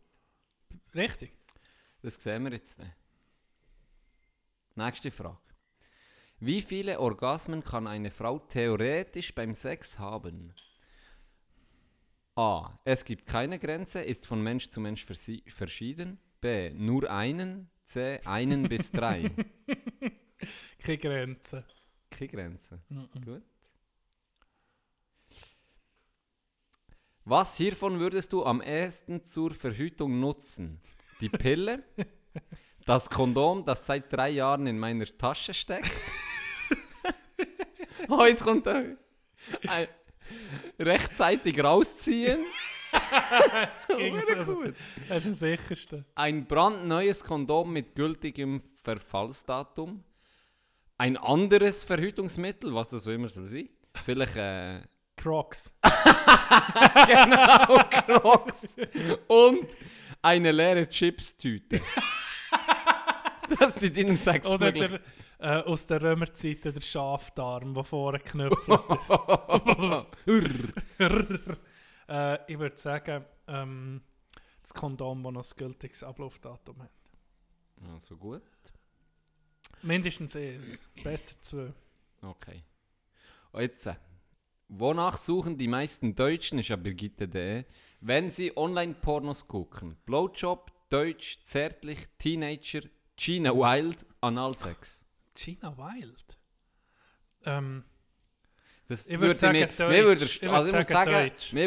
Richtig. Das sehen wir jetzt nicht. Nächste Frage. Wie viele Orgasmen kann eine Frau theoretisch beim Sex haben? A. Es gibt keine Grenze, ist von Mensch zu Mensch verschieden. B. Nur einen. C. Einen bis drei. Keine Grenze. Keine Grenze. Mm-mm. Gut. Was hiervon würdest du am ehesten zur Verhütung nutzen? Die Pille? Das Kondom, das seit 3 Jahren in meiner Tasche steckt? Oh, jetzt kommt er. Rechtzeitig rausziehen? Das ging so gut. Das ist am sichersten. Ein brandneues Kondom mit gültigem Verfallsdatum? Ein anderes Verhütungsmittel, was das so immer soll sein? Vielleicht Crocs. Genau, Crocs. Und eine leere Chips-Tüte. Das sind in Sex möglich. Aus der Römerzeit der Schafdarm, der vorne geknöpfelt ist. Ich würde sagen, das Kondom, das noch ein gültiges Ablaufdatum hat. Also gut. Mindestens eins, besser 2. Okay. Und jetzt, wonach suchen die meisten Deutschen, ist ja Brigitte.de, wenn sie Online-Pornos gucken? Blowjob, Deutsch, zärtlich, Teenager, Gina Wild, Analsex. Gina Wild? Ich würde sagen, Deutsch. Du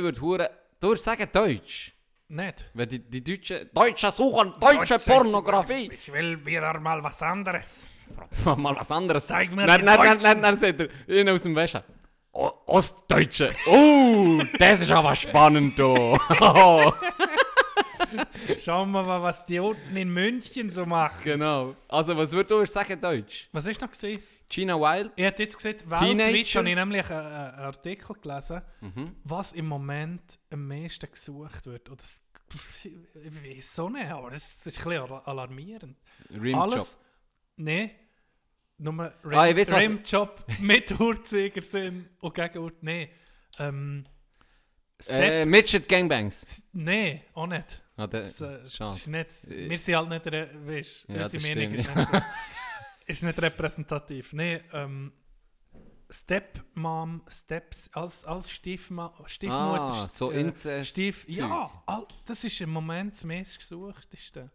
würdest sagen, Deutsch. Nicht. Weil die Deutschen suchen deutsche Pornografie. Ich will wieder mal was anderes. Mal was anderes. Zeig mir die Deutschen. Nein, seht ihr. Ihn aus dem Westen. Ostdeutsche. Oh, das ist aber spannend, du. Oh. Schauen wir mal, was die unten in München so machen. Genau. Also, was würdest du sagen, Deutsch? Was hast du noch gesehen? Gina Wild. Ich hätte jetzt gesagt, weltweit habe ich nämlich einen Artikel gelesen, was im Moment am meisten gesucht wird. Und das, ich weiß so nicht, aber das ist ein bisschen alarmierend. Rimjob. Nein. Nur Rimjob mit Uhrzeigersinn und gegen Uhrzeigersinn. Nein. Midget Gangbangs. Nein, auch nicht. Ah, das ist nicht. Wir sind halt nicht, weißt du, ja, unsere Meinung ist nicht repräsentativ. Nein, Stepmom, Steps, als Stiefmutter. Ah, so Inzest. Ja, das ist im Moment das meistgesuchteste.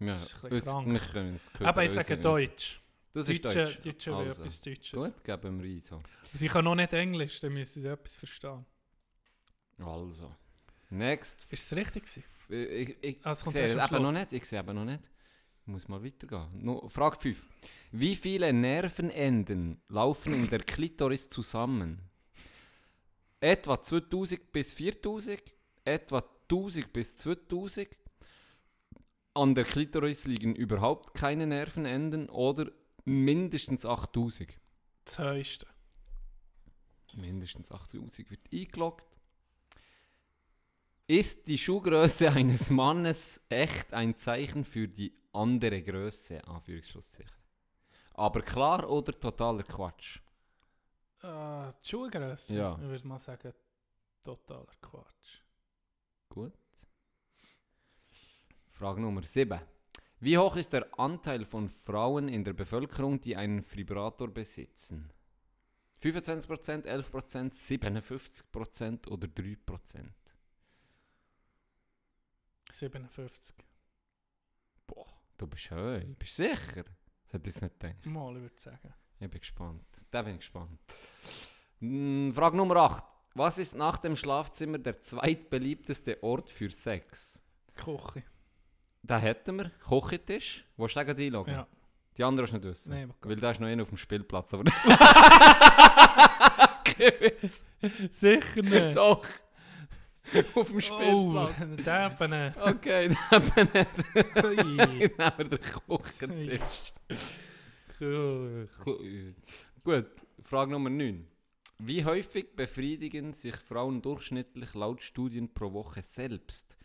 Ja, das ist ein bisschen krank. Wir können es hören. Aber ich sage Deutsch. Das ist Deutsch. Deutsche will also etwas Deutsches. Gut, geben wir so. Sie können noch nicht Englisch, dann müssen sie etwas verstehen. Also. Next. Ist es richtig gewesen? Ich sehe aber noch nicht. Ich muss mal weitergehen. Frage 5. Wie viele Nervenenden laufen in der Klitoris zusammen? Etwa 2000 bis 4000, etwa 1000 bis 2000. An der Klitoris liegen überhaupt keine Nervenenden oder mindestens 8000. Das höchste. Mindestens 8000 wird eingeloggt. Ist die Schuhgröße eines Mannes echt ein Zeichen für die andere Größe? Anführungszeichen. Aber klar oder totaler Quatsch? Die Schuhgröße? Ja. Ich würde mal sagen, totaler Quatsch. Gut. Frage Nummer 7. Wie hoch ist der Anteil von Frauen in der Bevölkerung, die einen Vibrator besitzen? 25%, 11%, 57% oder 3%? 57. Boah, du bist heu. Bist du sicher? Das hätte ich jetzt nicht gedacht. Mal, ich würde sagen. Ich bin gespannt. Da bin ich gespannt. Frage Nummer 8. Was ist nach dem Schlafzimmer der zweitbeliebteste Ort für Sex? Küche. Da hätten wir. Küchentisch. Wo du gleich einloggen? Ja. Die anderen hast du nicht wissen. Nein, weil da ist noch einer auf dem Spielplatz. Aber gewiss. Sicher nicht. Doch. Auf dem Spielplatz. Oh, der Bene. Okay, der Bene. Ich nehme den Küchentisch. Gut, Frage Nummer 9. Wie häufig befriedigen sich Frauen durchschnittlich laut Studien pro Woche selbst?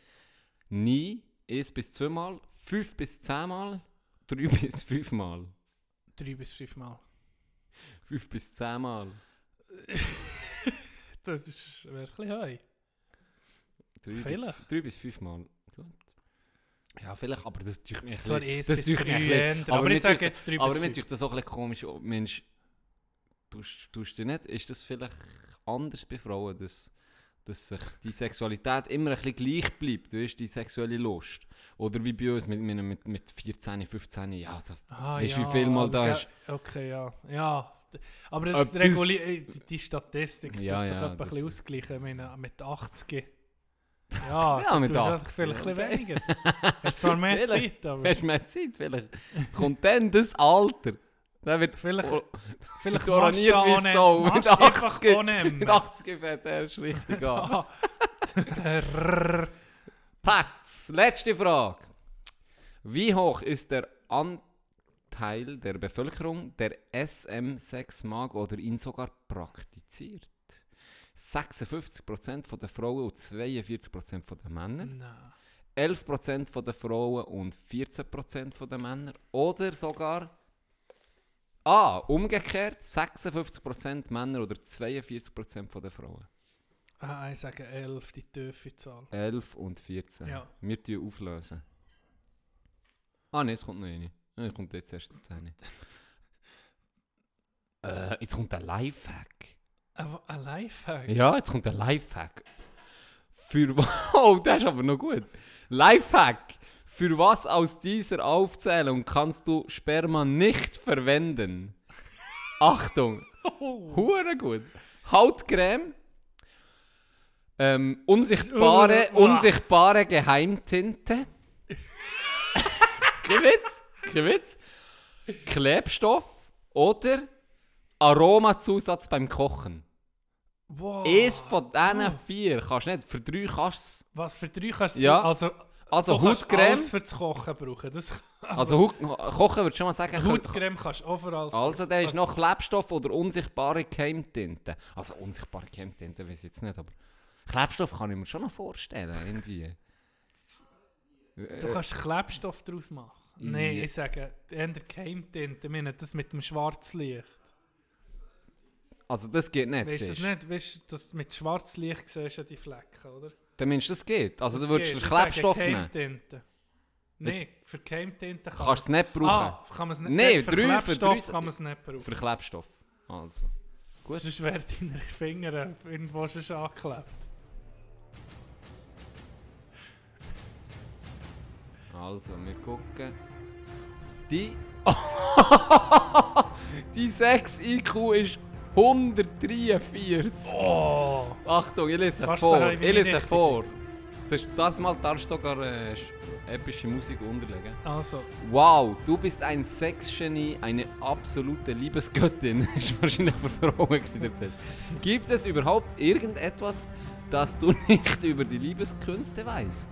Nie, 1 bis 2 Mal, 5 bis 10 Mal, 3 bis 5 Mal. 3 bis 5 Mal. 5 bis 10 Mal. Das ist wirklich heu. 3 bis 5 Mal. Gut. Ja, vielleicht, aber das tue ich mir ein bisschen... Aber ich sage jetzt 3 bis 5. Aber mir tue ich das auch ein bisschen komisch. Mensch, tust du nicht? Ist das vielleicht anders bei Frauen, dass sich die Sexualität immer ein bisschen gleich bleibt? Du hast die sexuelle Lust. Oder wie bei uns mit 14, 15, ja, also, weißt du, ja, wie viel Mal da ist? Okay, ja. Ja, aber das die Statistik tut sich ein bisschen ausgleichen. Ich meine, mit 80... Ja, ja, mit 8. Vielleicht ein bisschen weniger. Es soll mehr Zeit, aber... Hast mehr Zeit, vielleicht. Kommt dann das Alter. Dann wird vielleicht oraniert wie so. Mit 80 fährt er erst richtig an. Patz, letzte Frage. Wie hoch ist der Anteil der Bevölkerung, der SM-Sex mag oder ihn sogar praktiziert? 56% der Frauen und 42% der Männer. Nein. 11% der Frauen und 14% der Männer. Oder sogar umgekehrt 56% Männer oder 42% der Frauen. Ah, ich sage 11, die tiefe Zahl. 11 und 14. Ja. Wir tun auflösen. Ah, nein, es kommt noch eine. Es kommt jetzt erst die Szene. Jetzt kommt ein Lifehack. Ein Lifehack? Ja, jetzt kommt ein Lifehack. Für was? Oh, das ist aber noch gut. Lifehack. Für was aus dieser Aufzählung kannst du Sperma nicht verwenden? Achtung. Hure gut. Hautcreme. Unsichtbare Geheimtinte. Gewitz. Klebstoff. Oder Aromazusatz beim Kochen. Wow. Eins von diesen 4 kannst du nicht. Für 3 kannst du es. Was, für 3 kannst du es? Ja. Also Hautcreme. Alles für das Kochen brauchen. Kochen würde ich schon mal sagen. Hautcreme kannst du auch für alles. Also da ist noch Klebstoff oder unsichtbare Geheimtinte. Also unsichtbare Geheimtinte weiß ich jetzt nicht, aber Klebstoff kann ich mir schon noch vorstellen. Irgendwie. Du kannst Klebstoff daraus machen. Nein, ich sage, eher Geheimtinte. Ich meine, das mit dem Schwarzlicht. Also das geht nicht. Weißt du das nicht? Weißt du, dass mit Schwarzlicht siehst du die Flecken, oder? Dann meinst du, das geht? Also das du würdest den Klebstoff nehmen? Geheimtinte. Nein, für Geheimtinte kann man... Kannst du es nicht brauchen? Ah, kann man es nicht... Nein, für Klebstoff kann man es nicht brauchen. Für Klebstoff. Also. Gut. Sonst wäre deine Finger irgendwo schon angeklebt. Also, wir gucken. Die 6 IQ ist... 143! Oh. Achtung, ich lese vor. Das Mal darfst du sogar epische Musik unterlegen. Also. Wow, du bist ein Sexgenie, eine absolute Liebesgöttin. Das war wahrscheinlich für Frauen. Gibt es überhaupt irgendetwas, das du nicht über die Liebeskünste weißt?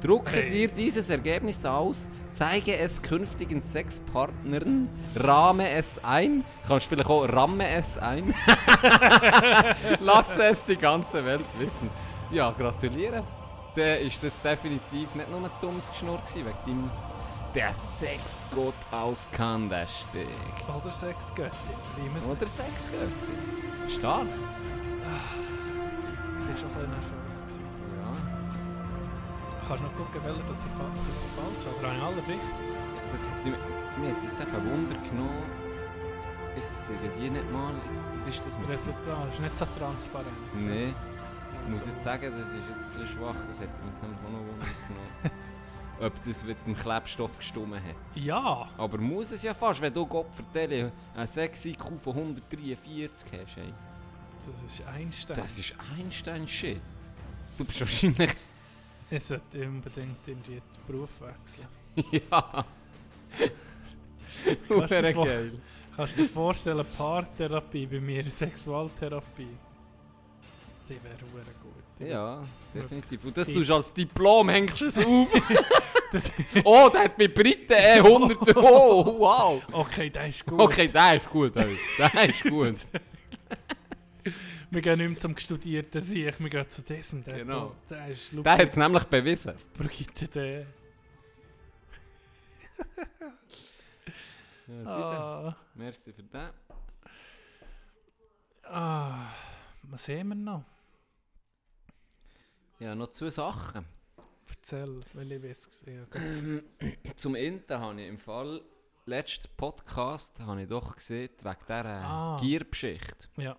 Drucke dir dieses Ergebnis aus, zeige es künftigen Sexpartnern, rahme es ein. Kannst vielleicht auch ramme es ein. Lass es die ganze Welt wissen. Ja, gratuliere. Der ist das definitiv nicht nur ein dummes Geschnurr gewesen, wegen deinem... Der Sexgott aus Kandersteg. Oder Sexgöttin. Oder Sexgöttin. Stark. Das war auch ein bisschen nervös. Kannst du noch gucken, welcher das falsch ist? Oder alle richtig? Mir hat jetzt einfach Wunder genommen. Jetzt zeigen die nicht mal, jetzt bist du das mit. Resultat ist nicht so transparent. Nein, ich muss jetzt sagen, das ist jetzt ein bisschen schwach, das hätte man jetzt nicht auch noch mitgenommen. Ob das mit dem Klebstoff gestummen hat. Ja. Aber muss es ja fast, wenn du Gottvertelle einen 6IQ von 143 hast. Ey. Das ist Einstein. Das ist Einstein-Shit. Du bist wahrscheinlich... Ich sollte unbedingt in den Beruf wechseln. Ja. Geil. Kannst du dir vorstellen, Paartherapie bei mir, Sexualtherapie? Die wäre verdammt gut. Ja, definitiv. Und das tust du als Diplom, hängst du es auf. Oh, der hat mit Briten 100. Oh, wow. Okay, der ist gut. Okay, der ist gut, Alter. Der ist gut. Wir gehen nicht mehr zum Studierten Sieg, wir gehen zu diesem. Der, genau. Der hat es nämlich bewiesen. Brigitte.de. Ja, merci für den. Was haben wir noch? Ja, noch zwei Sachen. Erzähl, weil ich weiß. Ja, zum Ende habe ich im Fall, letzten Podcast habe ich doch gesehen, wegen dieser Gier-Geschichte. Ja.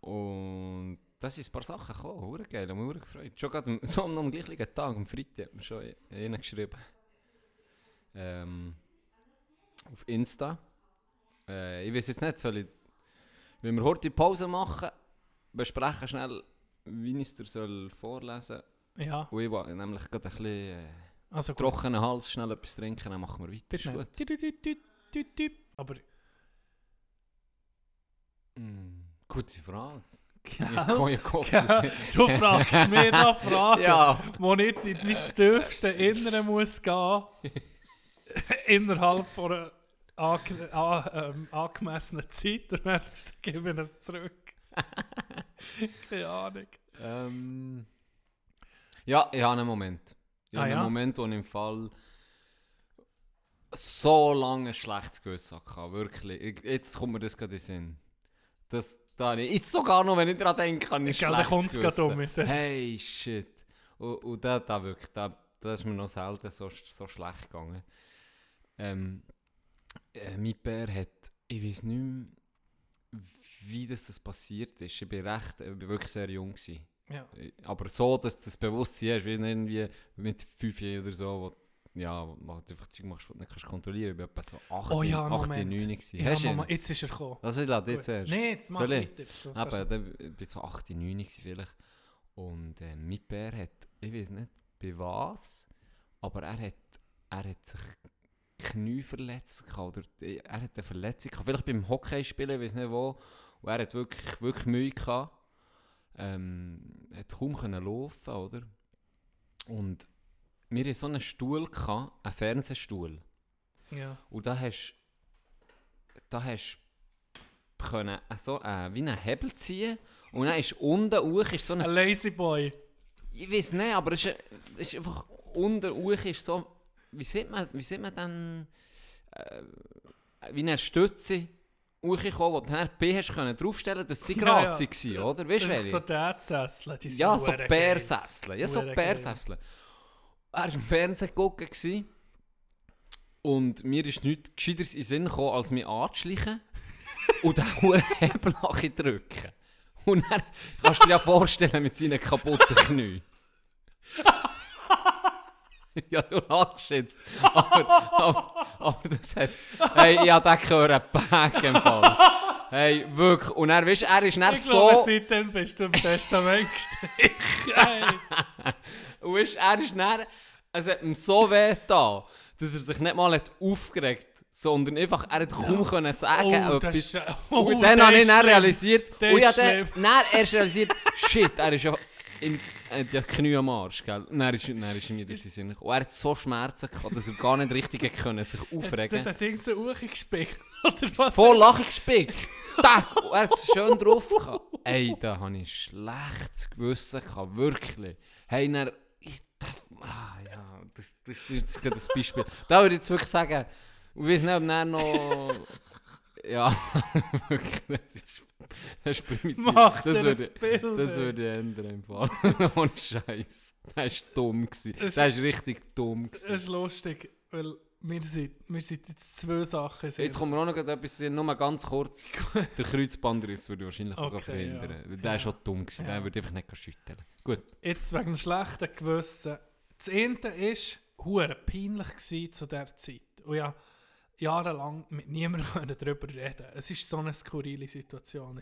Und da sind ein paar Sachen gekommen, sehr geil, ich habe mich sehr gefreut. Schon gerade so am gleichen Tag, am Freitag, hat mir schon einen geschrieben. Auf Insta. Ich weiß jetzt nicht, soll ich... Wenn wir heute Pause machen, besprechen schnell, wie ich es dir soll vorlesen soll. Ja. Und ich will nämlich gerade ein bisschen also trockenen Hals, schnell etwas trinken, dann machen wir weiter. Ist gut. Aber... Gute Frage. Ja, ich gehofft, du fragst mir da Fragen, ja, wo nicht in dein tiefste Innere muss gehen, innerhalb von einer angemessenen Zeit, dann geben wir das zurück. Keine Ahnung. Ja, ich habe einen Moment. Ich habe einen Moment, wo ich im Fall so lange ein schlechtes Gewissen hatte. Wirklich. Jetzt kommt mir das gerade in den Sinn. Da habe ich jetzt sogar noch, wenn ich daran denke, kann ich schlecht um. Hey, shit. Und da wirklich, da ist mir noch selten so schlecht gegangen. Mein Pär hat, ich weiß nicht mehr, wie das passiert ist. Ich war wirklich sehr jung. Ja. Aber so, dass das Bewusstsein ist, wie irgendwie mit 5 Jahren oder so, wo du einfach Zeug machst, was du nicht kontrollieren kannst. Ich war etwa so 8, oh ja, 9. Ja, jetzt ist er gekommen. Also ich lasse jetzt erst. Nein, jetzt mach ich weiter. Ich war so 8, 9 vielleicht. Und mein Bär hat, ich weiß nicht bei was, aber er hat sich Knie verletzt gehabt. Er hat eine Verletzung gehabt. Vielleicht beim Hockeyspielen, ich weiß nicht wo. Und er hat wirklich, wirklich Mühe gehabt. Er hat kaum laufen, oder? Und wir hatten so einen Stuhl, einen Fernsehstuhl. Ja. Und da konntest du so wie einen Hebel ziehen. Und dann ist unten hoch so ein... Ein Lazy Boy. Ich weiß nicht, aber es ist einfach... Unten hoch ist so... Wie sieht man dann... wie eine Stütze hochgekommen, wo du dann B hast draufstellen können, dass sie gerade waren, oder? Weißt du, so Dad-Sessel. Ja, so Bärsessel. Ja, so Bärsessel. Er war im Fernsehen geguckt und mir ist nichts Gescheiteres in den Sinn gekommen, als mich anzuschleichen und den Hebel drücken. Und dann kannst du dir ja vorstellen mit seinen kaputten Knien. Ja, du lachst jetzt. Aber das hat... Hey, ich habe den gehört, Pack im Fall. Hey, wirklich. Und er weißt, er ist nicht so... Ich glaube, seitdem bist du im Testament gestrichen. Hey. Und weißt, er ist nicht... Es hat ihm so weh getan, dass er sich nicht mal hat aufgeregt hat, sondern einfach, er hat kaum können sagen. Oh, das ist, und dann habe ich dann realisiert... Und ich habe dann erst realisiert, shit, er ist ja... Er hat ja Knie am Arsch, gell? Und dann ist mir das in Sinn gekommen. Und er hat so Schmerzen gehabt, dass er gar nicht richtig können, sich aufregen konnte. Hat er Ding so hochgespickt? Voll hochgespickt! Tack! Und er hat es schön drauf gehabt. Ey, da hatte ich schlechtes Gewissen gehabt, wirklich. Hey, dann... Das ist gerade ein Beispiel. Da würde ich jetzt wirklich sagen, ich weiß nicht, ob er noch... Ja, wirklich, das ist primitiv. Mach das würde ich ändern im Fall. Ohne Scheiß. Das war dumm. Das war richtig dumm. Das ist lustig, weil Wir sind jetzt zwei Sachen. Jetzt kommt mir auch noch etwas, nur ganz kurz. Der Kreuzbandriss würde ich wahrscheinlich auch verhindern. Ja. Weil der war schon dumm, der würde einfach nicht schütteln. Gut. Jetzt wegen dem schlechten Gewissen. Das eine war peinlich zu dieser Zeit. Und ja, jahrelang mit niemandem darüber reden. Es ist so eine skurrile Situation.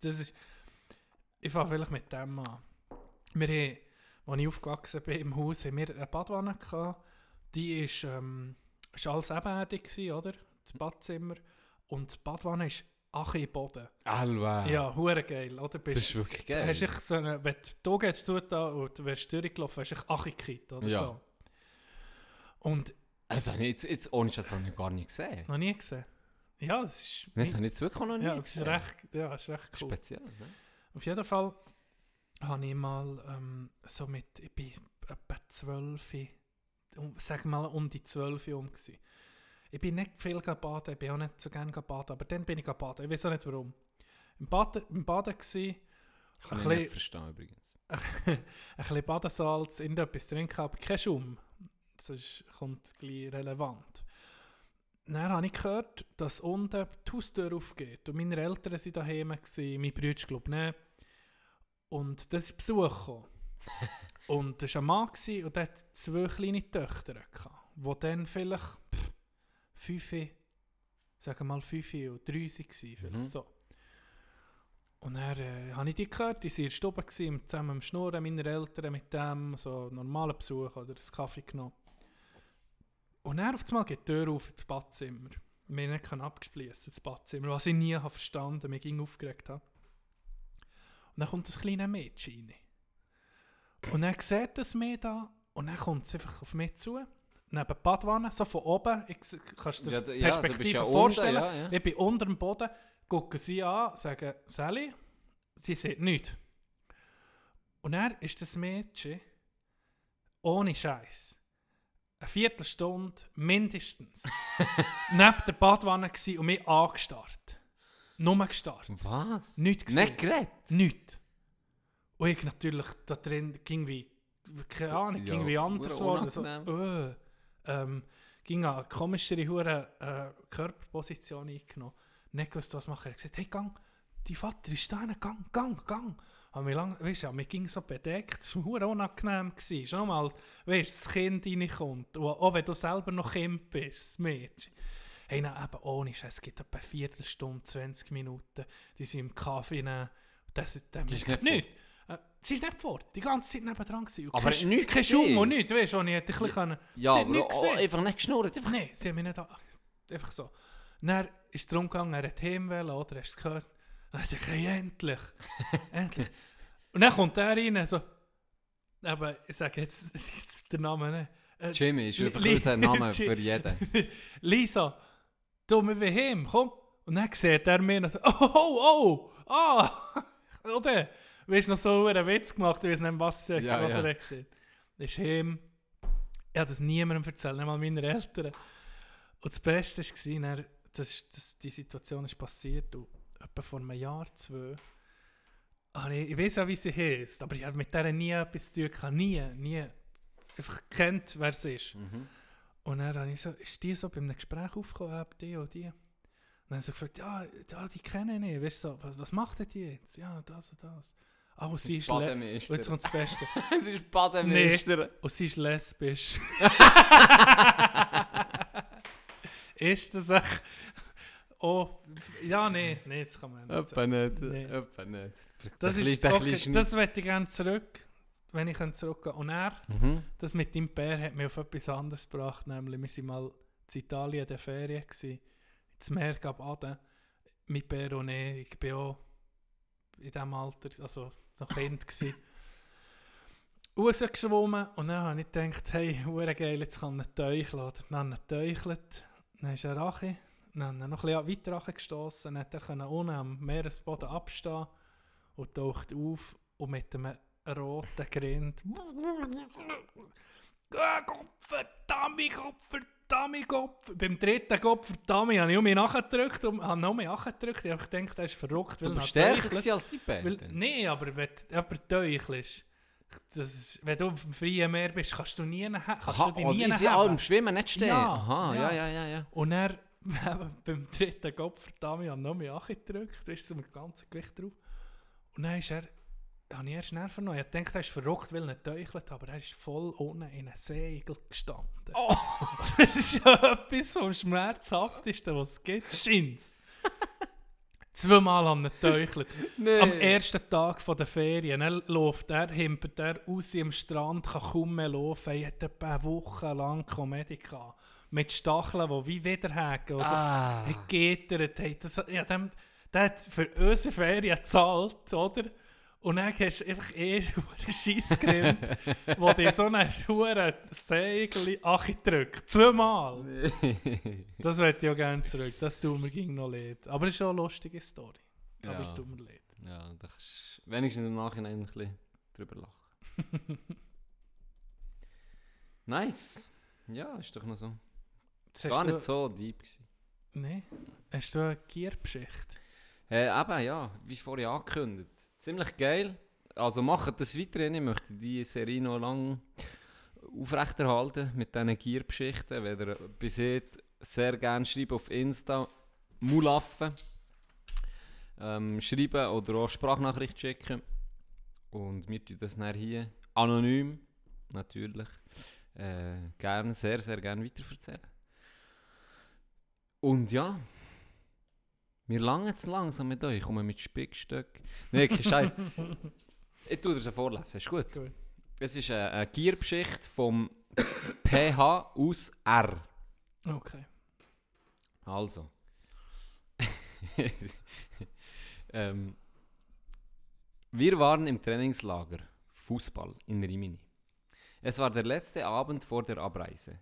Das ist, ich fange vielleicht mit dem an. Wir haben, als ich aufgewachsen bin im Haus, haben wir eine Badwanne gehabt. Die ist... Es war alles ebenerdig, oder? Das Badzimmer. Und die Badwanne ist Achi-Boden. Alwa. Ja, verdammt geil, oder? Das ist wirklich geil. Hast dich so eine, wenn du gehst und wärst durchgelaufen, hast du dich Achi-Kit, oder ja. So. Und... Also, jetzt ohne das habe ich gar nicht gesehen. Noch nie gesehen? Ja, das ist... Nein, das habe ich jetzt wirklich noch nie gesehen. Das ist recht cool. Speziell, ne? Auf jeden Fall habe ich mal so mit... Ich bin etwa 12... Sag mal, um die 12 Uhr herum. Ich bin nicht viel baden, ich bin auch nicht so gerne baden, aber dann bin ich baden. Ich weiß auch nicht warum. Im Baden war... Kann ich nicht verstehen übrigens. Ein bisschen Badesalz, irgendetwas trinken, aber kein Schaum. Das ist, kommt gleich relevant. Dann habe ich gehört, dass unten die Haustür aufgeht. Und meine Eltern waren daheim, mein Bruder, glaube ich, nicht. Und das ist Besuch gekommen. Und das war ein Mann und der hatte zwei kleine Töchter, die dann vielleicht 5 und 3 waren. Mhm. So. Und dann habe ich die gehört, die waren in der Stube, zusammen am Schnurren, meiner Eltern mit dem, so normalen Besuch oder einen Kaffee genommen. Und dann auf einmal geht die Tür auf ins Badzimmer. Wir haben nicht abgespliessen, das Badzimmer, was ich nie verstanden habe, mich ging aufgeregt habe. Und dann kommt das kleine Mädchen rein. Und dann sieht es mir da und dann kommt es einfach auf mich zu. Neben der Badwanne, so von oben. Kannst du dir die Perspektive vorstellen. Unten, ja. Ich bin unter dem Boden, gucke sie an, sage, Sally, sie sieht nichts. Und dann ist das Mädchen ohne Scheiß. Eine Viertelstunde mindestens neben der Badwanne gewesen und mich angestarrt. Nur gestarrt. Was? Nichts gesehen. Nicht geredet? Nichts. Und ich natürlich da drin ging wie, keine Ahnung, ging wie anders worden. So, ging eine komischere Körperposition eingenommen. Nicht gewusst, was machen. Er hat gesagt, hey, gang, dein Vater ist da, gang. Aber mir ging so bedeckt, es war unangenehm. Schon mal, weißt, das Kind reinkommt. Und auch wenn du selber noch Kind bist, das Mädchen. Hey, nein, eben ohne Scheiß, es gibt etwa eine Viertelstunde, 20 Minuten, die sind im Kaffee. Das ist nicht. Sie ist nicht fort, die ganze Zeit nebendran gewesen. Aber es ist nichts gesehen. Kein Schaum und nichts, weißt du, ich hätte ein bisschen... Ja, aber einfach nicht geschnurrt. Nein, sie haben mich nicht... Einfach so. Dann ist es darum gegangen, er hat heimwählen, oder? Hast du es gehört? Dann dachte ich, hey, endlich. Und dann kommt er rein, so... Aber ich sage jetzt den Namen nicht. Jimmy ist einfach unser Name für jeden. Lisa, du, wir wollen heim, komm. Und dann sieht er mir und sagt, oder? Du hast noch so einen Witz gemacht, ich weiß nicht, was er gesehen hat. Das ist ihm. Ich habe das niemandem erzählt, nicht mal meinen Eltern. Und das Beste war, die Situation ist passiert. Und etwa vor einem Jahr, 2, ich weiß ja, wie sie heisst, aber ich habe mit der nie etwas zu tun gehabt. Nie. Einfach gekannt, wer sie ist. Mhm. Und dann habe ich so, ist die so bei einem Gespräch aufgekommen, die oder die? Und dann habe ich gefragt, ja, die kennen ich nicht. Weißt du, so, was macht denn die jetzt? Ja, das und das. Ah, und sie ist lesbisch. Jetzt kommt das Beste. Sie ist Bademeister. Nee. Und sie ist lesbisch. Ist das echt... Oh, ja, nee, das kann man nicht sagen. Etwa nicht. Das möchte ich gerne zurück, wenn ich zurückgehen kann. Und er, das mit dem Bär hat mich auf etwas anderes gebracht. Nämlich, wir waren mal in Italien in der Ferien. Das Meer gab an, mit Bär und ich bin auch in diesem Alter, also noch Kind gsi, rausgeschwommen und dann habe ich gedacht, hey, hure geil, jetzt kann ich ihn teucheln. Oder dann habe ich ihn teuchelt, dann ist er Rache, dann noch ein bisschen weiter rachegestossen, dann konnte er unten am Meeresboden abstehen und taucht auf und mit einem roten Grin Kopf. Beim dritten Kopf, verdammt, habe ich um mich nachgedrückt. Ich habe gedacht, er ist verrückt. Du bist stärker als die Bären? Nein, aber wenn jemand teuchelt ist, Das, wenn du auf dem freien Meer bist, kannst du nie haben. Im Schwimmen nicht stehen. Ja, aha, ja. Und er beim dritten Kopf von Damian noch mehr angedrückt, da ist so mit ganzem Gewicht drauf. Und dann ist er, habe ich erst Nerven genommen. Ich dachte, er ist verrückt, weil er nicht täuchelt, aber er ist voll unten in einem Segel gestanden. Oh. Das ist ja etwas vom Schmerzhaftesten, was es gibt. Scheint's. Zweimal haben wir getäuchelt. Nee. Am ersten Tag der Ferien läuft er, himpert er raus am Strand, kann kaum mehr laufen. Er hat etwa eine Woche lang Comedy gehabt. Mit Stacheln, die wie wiederhaken. Also, er gegittert. Ja, der hat für unsere Ferien gezahlt, oder? Und dann hast du einfach einen Scheiss gerannt, wo dir so einen Schuhe Segel drückt. Zweimal! Das möchte ich auch gerne zurück. Das tut mir ging noch leid. Aber es ist schon eine lustige Story. Ja. Aber es tut mir leid. Ja, da kannst du wenigstens im Nachhinein ein bisschen drüber lachen. Nice! Ja, ist doch noch so. Gar nicht so deep gewesen. Nein. Hast du eine Gier-Geschichte? Eben, ja. Wie vorhin angekündigt. Ziemlich geil. Also macht das weiterhin. Ich möchte die Serie noch lange aufrechterhalten mit diesen Gier-Geschichten. Wenn ihr bis jetzt sehr gerne schreibt auf Insta, Mulaffen, schreiben oder auch Sprachnachricht schicken. Und wir tun das dann hier anonym, natürlich, gerne, sehr, sehr gerne weiterverzählen. Und ja. Wir langen zu langsam mit euch, kommen mit Spickstöcken. Nein, kein Scheiß. Ich tue dir sie vorlesen, ist gut. Cool. Es ist eine Giergeschichte vom PH aus R. Okay. Also. Wir waren im Trainingslager Fußball in Rimini. Es war der letzte Abend vor der Abreise.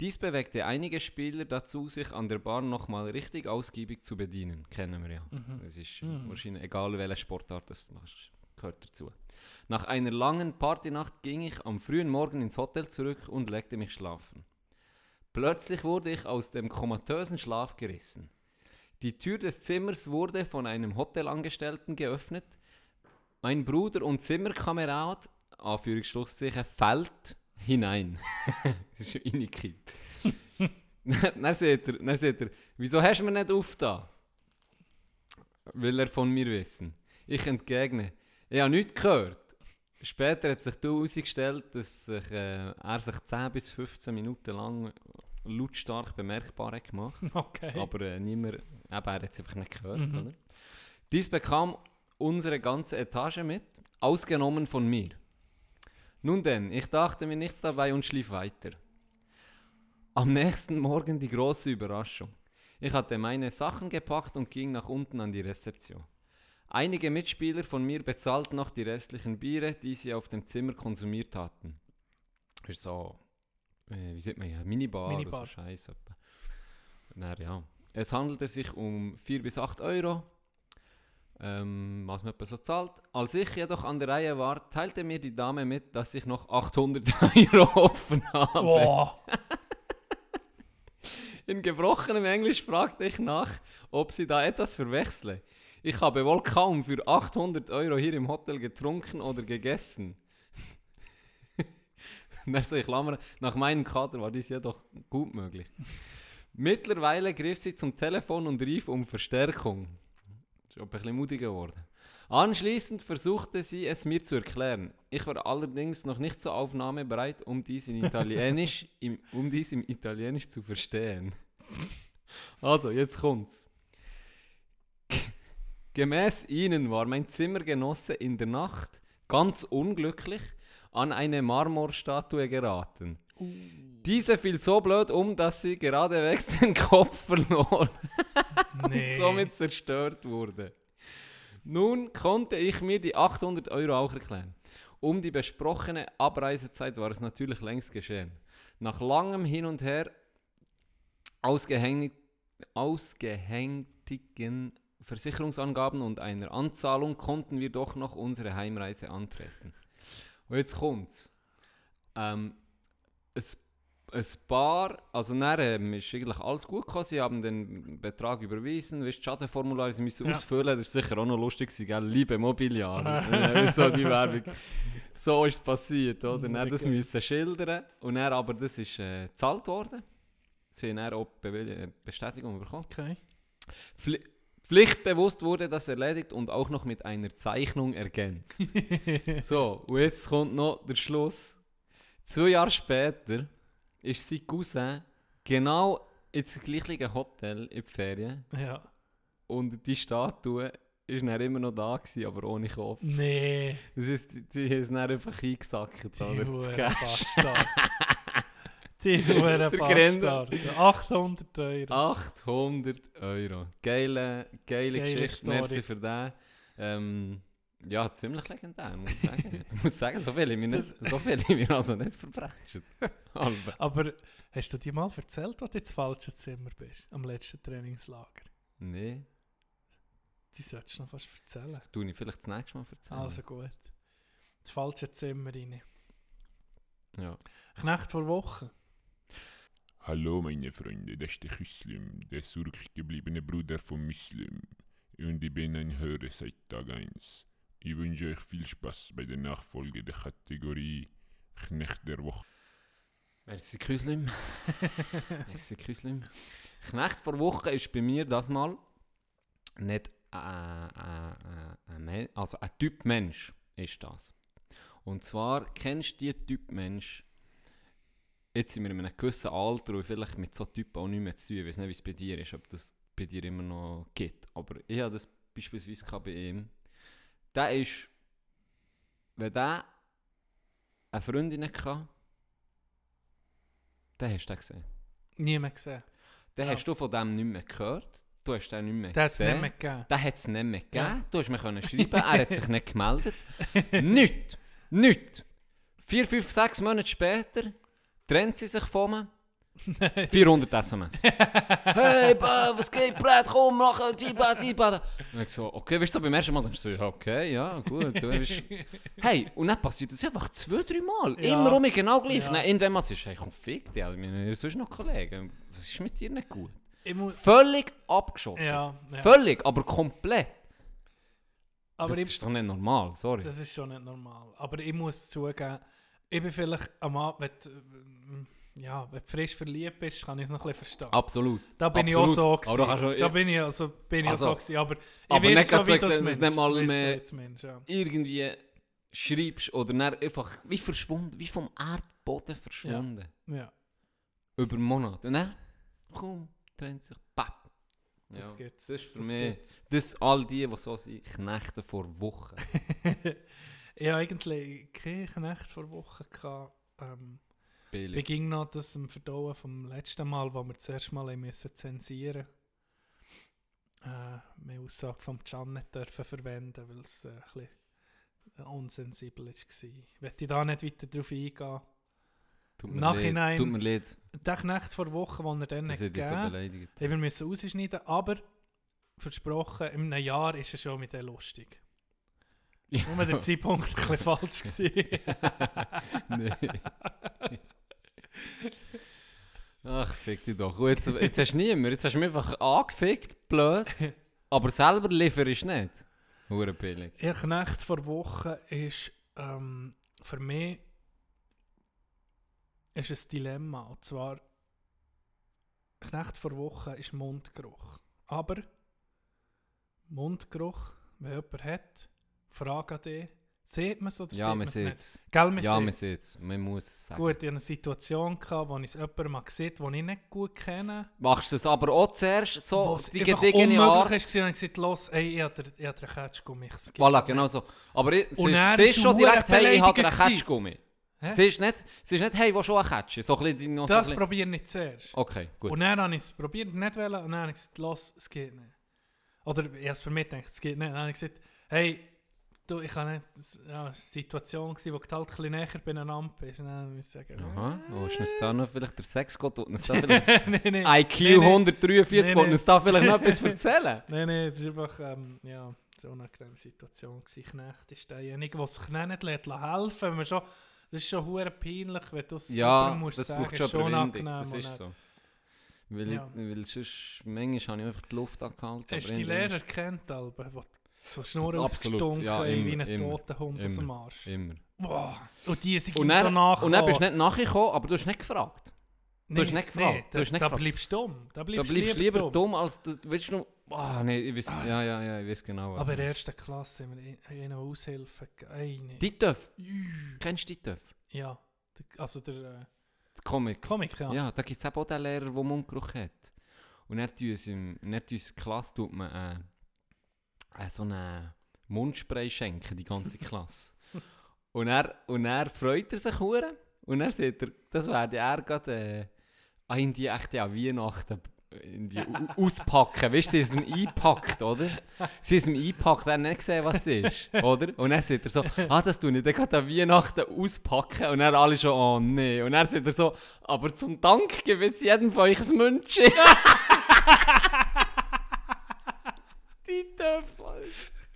Dies bewegte einige Spieler dazu, sich an der Bahn nochmal richtig ausgiebig zu bedienen. Kennen wir ja. Es ist wahrscheinlich egal, welche Sportart das du machst. Gehört dazu. Nach einer langen Partynacht ging ich am frühen Morgen ins Hotel zurück und legte mich schlafen. Plötzlich wurde ich aus dem komatösen Schlaf gerissen. Die Tür des Zimmers wurde von einem Hotelangestellten geöffnet. Mein Bruder und Zimmerkamerad, Anführungsschlusszeichen, Feld, hinein. Das ist schon reingekippt. Dann sagt er, wieso hast du mir nicht aufgetan? Will er von mir wissen. Ich entgegne, ich habe nichts gehört. Später hat sich herausgestellt, dass sich, er sich 10 bis 15 Minuten lang lautstark bemerkbar hat gemacht. Okay. Aber niemand, er hat es einfach nicht gehört. Mhm. Oder? Dies bekam unsere ganze Etage mit, ausgenommen von mir. Nun denn, ich dachte mir nichts dabei und schlief weiter. Am nächsten Morgen die große Überraschung. Ich hatte meine Sachen gepackt und ging nach unten an die Rezeption. Einige Mitspieler von mir bezahlten noch die restlichen Biere, die sie auf dem Zimmer konsumiert hatten. Das ist so, wie sieht man ja, Minibar. Oder so Scheiße. Na ja. Es handelte sich um 4 bis 8 Euro. Was man etwa so zahlt. Als ich jedoch an der Reihe war, teilte mir die Dame mit, dass ich noch 800 Euro offen habe. Oh. In gebrochenem Englisch fragte ich nach, ob sie da etwas verwechsle. Ich habe wohl kaum für 800 Euro hier im Hotel getrunken oder gegessen. Also ich klammere, nach meinem Kader war dies jedoch gut möglich. Mittlerweile griff sie zum Telefon und rief um Verstärkung. Ich bin ein bisschen mutiger geworden. Anschließend versuchte sie es mir zu erklären. Ich war allerdings noch nicht so aufnahmebereit, um dies im Italienisch zu verstehen. Also, jetzt kommt's. Gemäß ihnen war mein Zimmergenosse in der Nacht ganz unglücklich an eine Marmorstatue geraten. Diese fiel so blöd um, dass sie geradewegs den Kopf verlor und somit zerstört wurde. Nun konnte ich mir die 800 Euro auch erklären. Um die besprochene Abreisezeit war es natürlich längst geschehen. Nach langem Hin und Her, ausgehängtigen Versicherungsangaben und einer Anzahlung konnten wir doch noch unsere Heimreise antreten. Und jetzt kommt's. Ein Paar, also nachher ist eigentlich alles gut gekommen, sie haben den Betrag überwiesen, weißt, Schadenformular, sie müssen ausfüllen, das war sicher auch noch lustig, gell? Liebe Mobiliar, so die Werbung. So ist es passiert, oder? Dann das müssen schildern. Und dann, aber das ist gezahlt worden. Sie haben dann auch Bestätigung bekommen. Okay. Pflichtbewusst wurde das erledigt und auch noch mit einer Zeichnung ergänzt. So, und jetzt kommt noch der Schluss. 2 Jahre später ist sein Cousin genau ins gleiche Hotel in die Ferien. Ja. Und die Statue ist dann immer noch da gewesen, aber ohne Kopf. Nee. Das ist, die ist dann einfach eingesackt. Die Huren Bastard. 800 Euro. 800 Euro. Geile Geschichte. Story. Merci für den. Ja, ziemlich legendär, muss ich sagen. Ich muss sagen, so viel haben wir also nicht verbrechen. Aber hast du dir mal erzählt, dass du ins falsche Zimmer bist? Am letzten Trainingslager? Nein. Die solltest du noch fast erzählen. Das tue ich vielleicht das nächste Mal erzählen. Also gut. Das falsche Zimmer rein. Ja. Knecht vor Wochen. Hallo meine Freunde, das ist der Küslim, der zurückgebliebene Bruder von Muslim. Und ich bin ein Hörer seit Tag 1. Ich wünsche euch viel Spaß bei der Nachfolge der Kategorie Knecht der Woche. Merci Küslim. Merci Küslim. Knecht vor Wochen ist bei mir das mal nicht also ein Typ Mensch ist das. Und zwar kennst du diesen Typ Mensch, jetzt sind wir in einem gewissen Alter und vielleicht mit so Typen auch nichts mehr zu tun. Ich weiß nicht, wie es bei dir ist, ob das bei dir immer noch geht. Aber ich habe das beispielsweise bei ihm. Der ist, wenn der eine Freundin hatte, den hast du gesehen. Nie mehr gesehen. Den hast du von dem nicht mehr gehört. Du hast den nicht mehr gesehen. Den hat es nicht mehr gegeben. Ja. Du hast mir können schreiben, er hat sich nicht gemeldet. Nichts. 4, 5, 6 Monate später trennt sie sich von mir. 400 SMS. Hey, was geht, Brad? Komm, mach die. Und ich so, okay, weißt du, beim ersten Mal denkst du, okay, ja, gut. Du bist... Hey, und dann passiert das einfach 2, 3 Mal. Ja. Immer um mich genau gleich. Ja. Irgendwann mal sagst du, hey, komm, fick dich. Wir sind noch Kollegen. Was ist mit dir nicht gut? Völlig abgeschottet. Ja. Völlig, aber komplett. Aber das ist doch nicht normal, sorry. Das ist schon nicht normal. Aber ich muss zugeben, ich bin vielleicht am Abend, wenn du frisch verliebt bist, kann ich es noch ein bisschen verstehen. Absolut. Da bin ich auch so gewesen. Aber ich weiß schon, wie das Mensch. Nicht mal mehr irgendwie schreibst oder dann einfach wie verschwunden, wie vom Erdboden verschwunden. Ja. Über Monate. Und dann, komm, trennt sich, papp. Das gibt's. Das ist für mich. Das all die so sind, Knechte vor Wochen. Ich hatte eigentlich keine Knechte vor Wochen. Ich beging noch das im Verdauen vom letzten Mal, wo wir das erste Mal zensieren mussten. Meine Aussage von Can nicht dürfen verwenden, weil es ein bisschen unsensibel war. Ich möchte da nicht weiter darauf eingehen. Im Nachhinein, tut mir leid. Der Knecht vor Wochen, den er dann das hat gegeben hat, wir müssen rausschneiden, aber versprochen, in einem Jahr ist er schon mit der lustig. Ja. Nur der Zeitpunkt ein bisschen falsch war. Ach, fick dich doch. Jetzt hast du niemanden. Jetzt hast du mich einfach angefickt, blöd. Aber selber liefere ich nicht. Hure billig. Der Knecht vor Wochen ist für mich ist ein Dilemma. Und zwar, Knecht vor Wochen ist Mundgeruch. Aber Mundgeruch, wenn jemand hat, Frage an dich, sieht man es oder sieht man es nicht? Gell, man sieht es. Man muss es sagen. Gut, ich hatte eine Situation, wo ich es jemandem mal gesehen habe, den ich nicht gut kenne. Machst du es aber auch zuerst so? Wo es einfach unmöglich war, und ich habe gesagt, los, ey, ich habe den Ketschgummi. Voilà, genau so. Aber sie ist schon direkt, hey, ich habe den Ketschgummi. Sie ist nicht, hey, wo schon ein Ketsch? So das probiere ich nicht zuerst. Okay, gut. Und dann habe ich es probiert, nicht wollen, und dann habe ich gesagt, los, es geht nicht. Oder ich habe es für mich gedacht, es geht nicht. Dann habe ich gesagt, hey, du, ich habe nicht, eine Situation gewesen, wo ich halt ein bisschen näher beieinander bin. Und dann muss ich sagen, aha, wo ist uns da noch vielleicht der Sexgott? Nein. IQ 143, wo uns da vielleicht noch etwas erzählen? Nein, das ist einfach, so eine unangenehme Situation gewesen. Knecht ist derjenige, der sich nicht helfen lässt, wenn man schon... Das ist schon hure peinlich, wenn du es musst das sagen. Ja, das braucht schon Überwindung, das ist so. Weil sonst, manchmal habe ich einfach die Luft angehalten. Hast du die Lehrer kennt, Alba, die So Schnurren ausgestunken, ja, wie ein toter Hund aus dem Arsch. Immer. Wow. Und die sind so nachgekommen. Und dann bist du nicht nachgekommen, aber du hast nicht gefragt. Du hast nicht gefragt. Da bleibst du lieber dumm, als du willst noch... Ah, nee, ich weiß genau. Aber in der ersten Klasse haben wir eine Aushilfe. Dietöff? Kennst du Dietöff? Ja. Also der... Comic, ja. Ja, da gibt es auch den Lehrer, der Mundgeruch hat. Und dann in unserer Klasse tut man so einen Mundspray schenken, die ganze Klasse. und er freut er sich hure. Und dann sagt er, das werde er gerade in die echte an Weihnachten auspacken. Weißt du, sie ist ihm eingepackt, oder? Sie ist ihm eingepackt, er hat nicht gesehen, was sie ist, oder? Und dann sagt er so, das tue ich, dann geht an Weihnachten auspacken. Und dann alle schon, oh nee. Und dann sagt er so, aber zum Dank gebe ich jedem von euch ein Münzchen. Die Töpfe.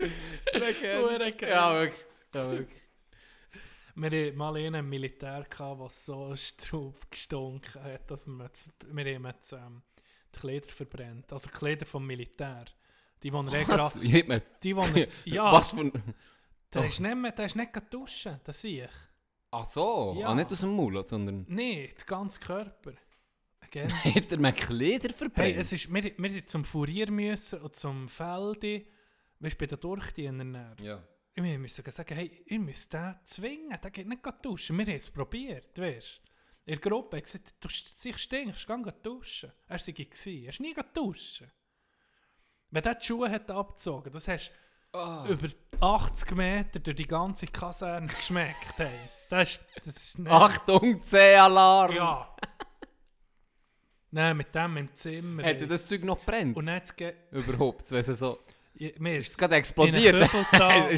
Ja, wirklich. Ja, wirklich. Wir hatten mal einen Militär, der so Straub gestunken hat, dass wir die Kleider verbrennt. Also die Kleider vom Militär. Die, die er gerade... Ja, was für... Der ist nicht gerade duschen, das sehe ich. Ach so, ja. Nicht aus dem Maul, sondern... Nein, den ganzen Körper. Again. Hat er mir Kleider verbrennt? Hey, wir sind zum Furier müssen und zum Felde. Weißt du, bei den Durchdienern. Ja. Wir müssen sagen, hey, ihr müsst den zwingen, der geht nicht duschen. Wir haben es probiert, weißt du. In der Gruppe hat gesagt, du stinkst, geh duschen. Er war nie duschen. Wenn der die Schuhe hat abgezogen, das hast du über 80 Meter durch die ganze Kaserne geschmeckt. Hey. Das ist nicht... Achtung, C-Alarm! Ja. Nein, mit dem im Zimmer. Hätte hey. Das Zeug noch brennt? Und jetzt überhaupt, weißt du, so... Es ist gerade explodiert. Der Kollege,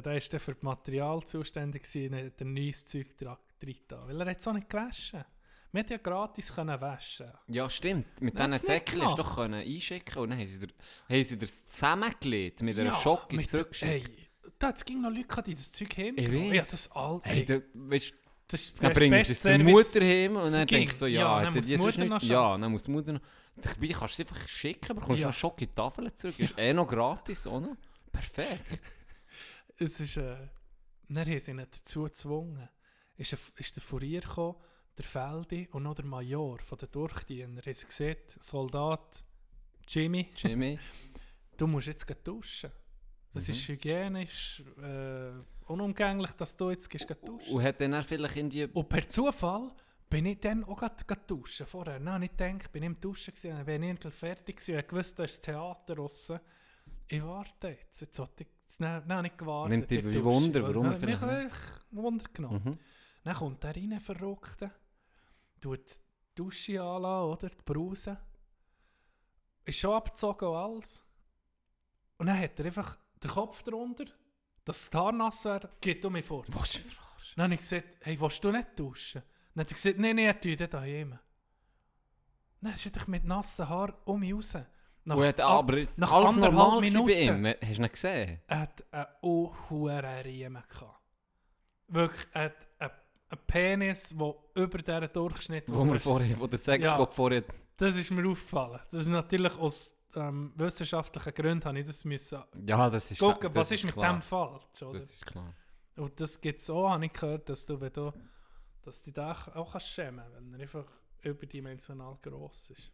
der ist für das Material zuständig war, hat ein neues Zeug reingetan. Weil er hat es auch nicht gewaschen. Wir konnten ja gratis waschen. Ja, stimmt. Mit diesen Säckchen konntest du doch einschicken. Und dann haben sie das zusammengelegt mit einer Schocke zurückgeschickt. Es ging noch Leute, die das Zeug haben. Ja, das all. Hey, dann bringen sie es zur Mutter heim und dann denkst du so, ja, die Mutter noch schaffen. Ja, dann muss die Mutter noch... Dabei kannst du es einfach schicken, aber kommst du noch Schock in die Tafel zurück. Ist eh noch gratis, oder? Perfekt. Es ist... Dann haben sie ihn dazu gezwungen. Ist der Furier gekommen, der Feldi und noch der Major von den Durchdiener. Er hat gesagt, Soldat Jimmy, du musst jetzt gleich duschen. Das ist hygienisch... unumgänglich, dass du jetzt duschen. Und hat dann vielleicht in die... Und per Zufall bin ich dann auch gerade duschen. Vorher habe ich gedacht, bin ich im Duschen gewesen, dann bin ich fertig gewesen, ich wusste, da ist das Theater draussen. Ich warte jetzt. Dann habe ich gewartet. Nimmt dich wie Wunder, warum er vielleicht nicht. Wunder genommen. Dann kommt der rein, Verrückte, tut die Dusche anlassen, oder? Die Brause. Ist schon abgezogen und alles. Und dann hat er einfach den Kopf drunter. Das Haar nass wäre, geht um mich vor. Was für ein Arsch? Dann habe ich gesagt, hey, willst du nicht duschen? Dann hat er gesagt, nein, er tue das daheim. Dann ist er dich mit nassen Haaren um mich raus. Aber es war alles normal bei ihm. Hast du nicht gesehen? Er hat einen hohen Riemen gehabt. Wirklich, er hat einen Penis, der über diesen Durchschnitt... Wo der Sexgott vorher... Das ist mir aufgefallen. Das ist natürlich aus... wissenschaftlichen Gründen habe ich das müssen gucken, was ist mit dem falsch, oder? Das ist klar. Und das gibt es auch, habe ich gehört, dass du dich auch schämen kannst, wenn er einfach überdimensional gross ist.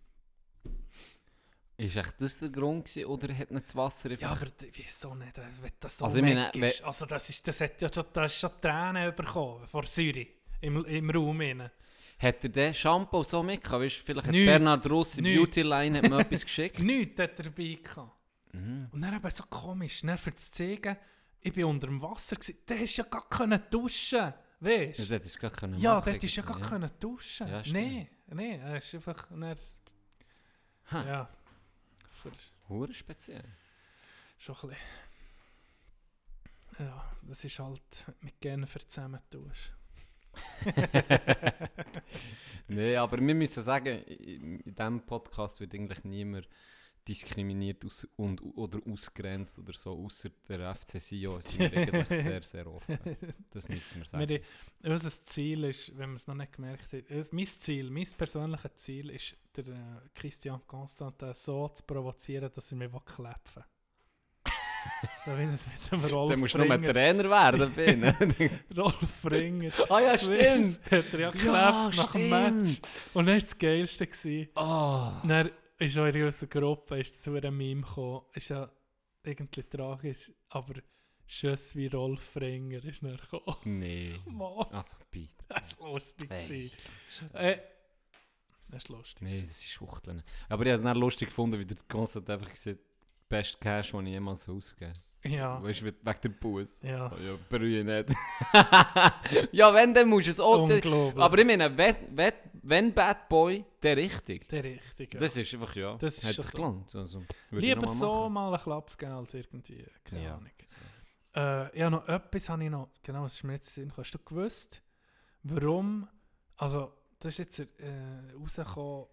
Ist echt das der Grund gewesen, oder hat nicht das Wasser einfach... Ja, aber wieso nicht, wenn das so weg ist? Also das hat schon Tränen bekommen, vor Säure, im Raum hinein. Hat er den Shampoo so mitgehabt? Vielleicht hat Bernhard Russ in Beautyline mir etwas geschickt. Nichts hat er dabei gehabt. Mm. Und dann eben so komisch, dann für das Zeigen, ich bin unter dem Wasser gewesen, der hättest ja gar können duschen, weißt du? Ja, das hättest du gar können machen. Ja, das hättest du ja gar können duschen. Ja, Nein, er ist einfach... Dann, ja. Hure speziell. Schon ein bisschen. Ja, das ist halt mit Genfer zusammen tust. Nein, aber wir müssen sagen, in diesem Podcast wird eigentlich niemand diskriminiert oder ausgrenzt oder so, außer der FC Sion. Das sind eigentlich sehr, sehr offen. Das müssen wir sagen. Unser Ziel ist, wenn wir es noch nicht gemerkt haben, mein persönliches Ziel ist, der Christian Constantin so zu provozieren, dass er mich klepfen so wie es mit dem Rolf Ringer... musst du nur Trainer werden, Finn. Rolf Ringer. Ah ja, stimmt. Hat er ja geklepft nach dem Match. Und das war das Geilste. Oh. Dann ist auch in unserer Gruppe ist zu einem Meme gekommen. Ist ja irgendwie tragisch, aber... Schuss wie Rolf Ringer ist nicht gekommen. Nein. Also bitte. Das war lustig. Hey, das war lustig. Nein, das ist Schwuchteln. Aber ich habe es dann lustig gefunden, wie der Konzert einfach gesagt hat, best Cash, den ich jemals ausgegeben habe. Ja. Weißt du, wegen dem Bus. Ja. So, ja, berühre nicht. Ja, wenn, dann musst du es auch. Unglaublich. Aber ich meine, wenn Bad Boy, der richtig. Der richtig, ja. Das ist einfach, ja. Das hat sich gelohnt. Also, lieber so mal einen Klapp geben als irgendwie. Keine Ahnung. Ja, noch etwas habe ich noch. Genau, es ist mir jetzt in den Sinn. Hast du gewusst, warum? Also, das ist jetzt rausgekommen,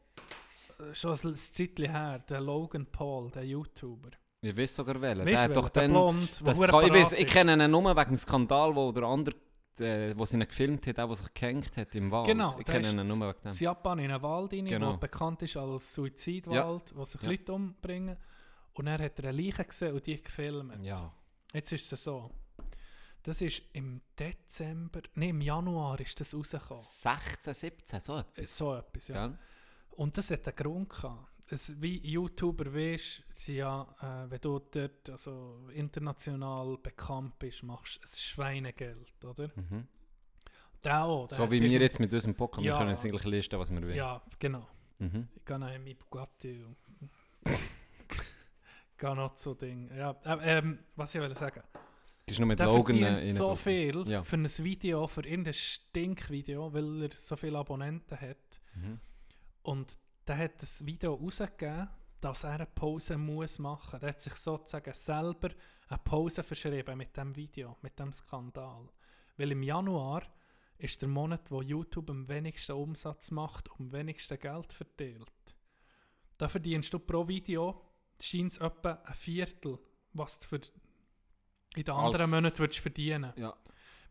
schon ein Zeitchen her, der Logan Paul, der YouTuber. Ich weiß sogar welchen. Der hat doch den Blond, das kann, ich kenne ihn nur wegen dem Skandal, wo der andere, wo sie ihn gefilmt hat, auch wo sich gehängt hat im Wald. Genau, ich kenne ihn nur wegen dem. In Japan in einen Wald rein, genau, der bekannt ist als Suizidwald, ja, wo sich Leute umbringen. Und er hat eine Leiche gesehen und die gefilmt. Ja. Jetzt ist es so. Das ist im Dezember, nein, im Januar ist das rausgekommen. 16, 17, so etwas. So etwas, ja. Ja. Und das hat einen Grund gehabt. Wie YouTuber weisst, ja, wenn du dort also international bekannt bist, machst du ein Schweinegeld, oder? Mhm. Der auch, der so wie wir jetzt mit unserem Podcast, ja, wir können uns eigentlich listen, was wir wollen. Ja, genau. Mhm. Ich gehe noch in mein Bugatti und... Gar noch so Ding. Ja, was ich will sagen. Das ist nur mit der Logan verdient so viel, ja, für ein Video, für irgendein Stinkvideo, weil er so viele Abonnenten hat. Mhm. Und der hat das Video rausgegeben, dass er eine Pause muss machen. Der hat sich sozusagen selber eine Pause verschrieben mit diesem Video, mit diesem Skandal. Weil im Januar ist der Monat, wo YouTube am wenigsten Umsatz macht und am wenigsten Geld verteilt. Da verdienst du pro Video scheint es etwa ein Viertel, was du in den anderen Monaten würdest verdienen. Ja.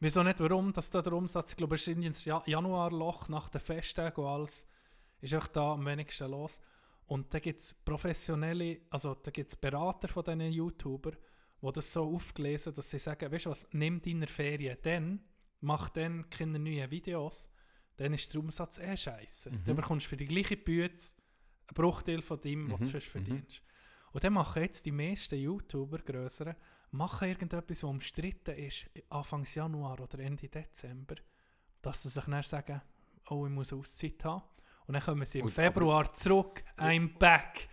Wieso nicht, warum, dass da der Umsatz, ich glaube, ist ins Januarloch nach den Festtagen und alles, ist auch da am wenigsten los. Und da gibt es professionelle, also da gibt es Berater von diesen YouTubern, die das so aufgelesen, dass sie sagen, weißt du was, nimm deine Ferien, dann mach dann keine neuen Videos, dann ist der Umsatz scheisse. Mhm. Dann bekommst du für die gleiche Bühne einen Bruchteil von dem, was du verdienst. Und dann machen jetzt die meisten YouTuber, grösseren, machen irgendetwas, was umstritten ist, Anfang Januar oder Ende Dezember, dass sie sich dann sagen, oh, ich muss Auszeit haben. Und dann kommen sie im Februar zurück, I'm back.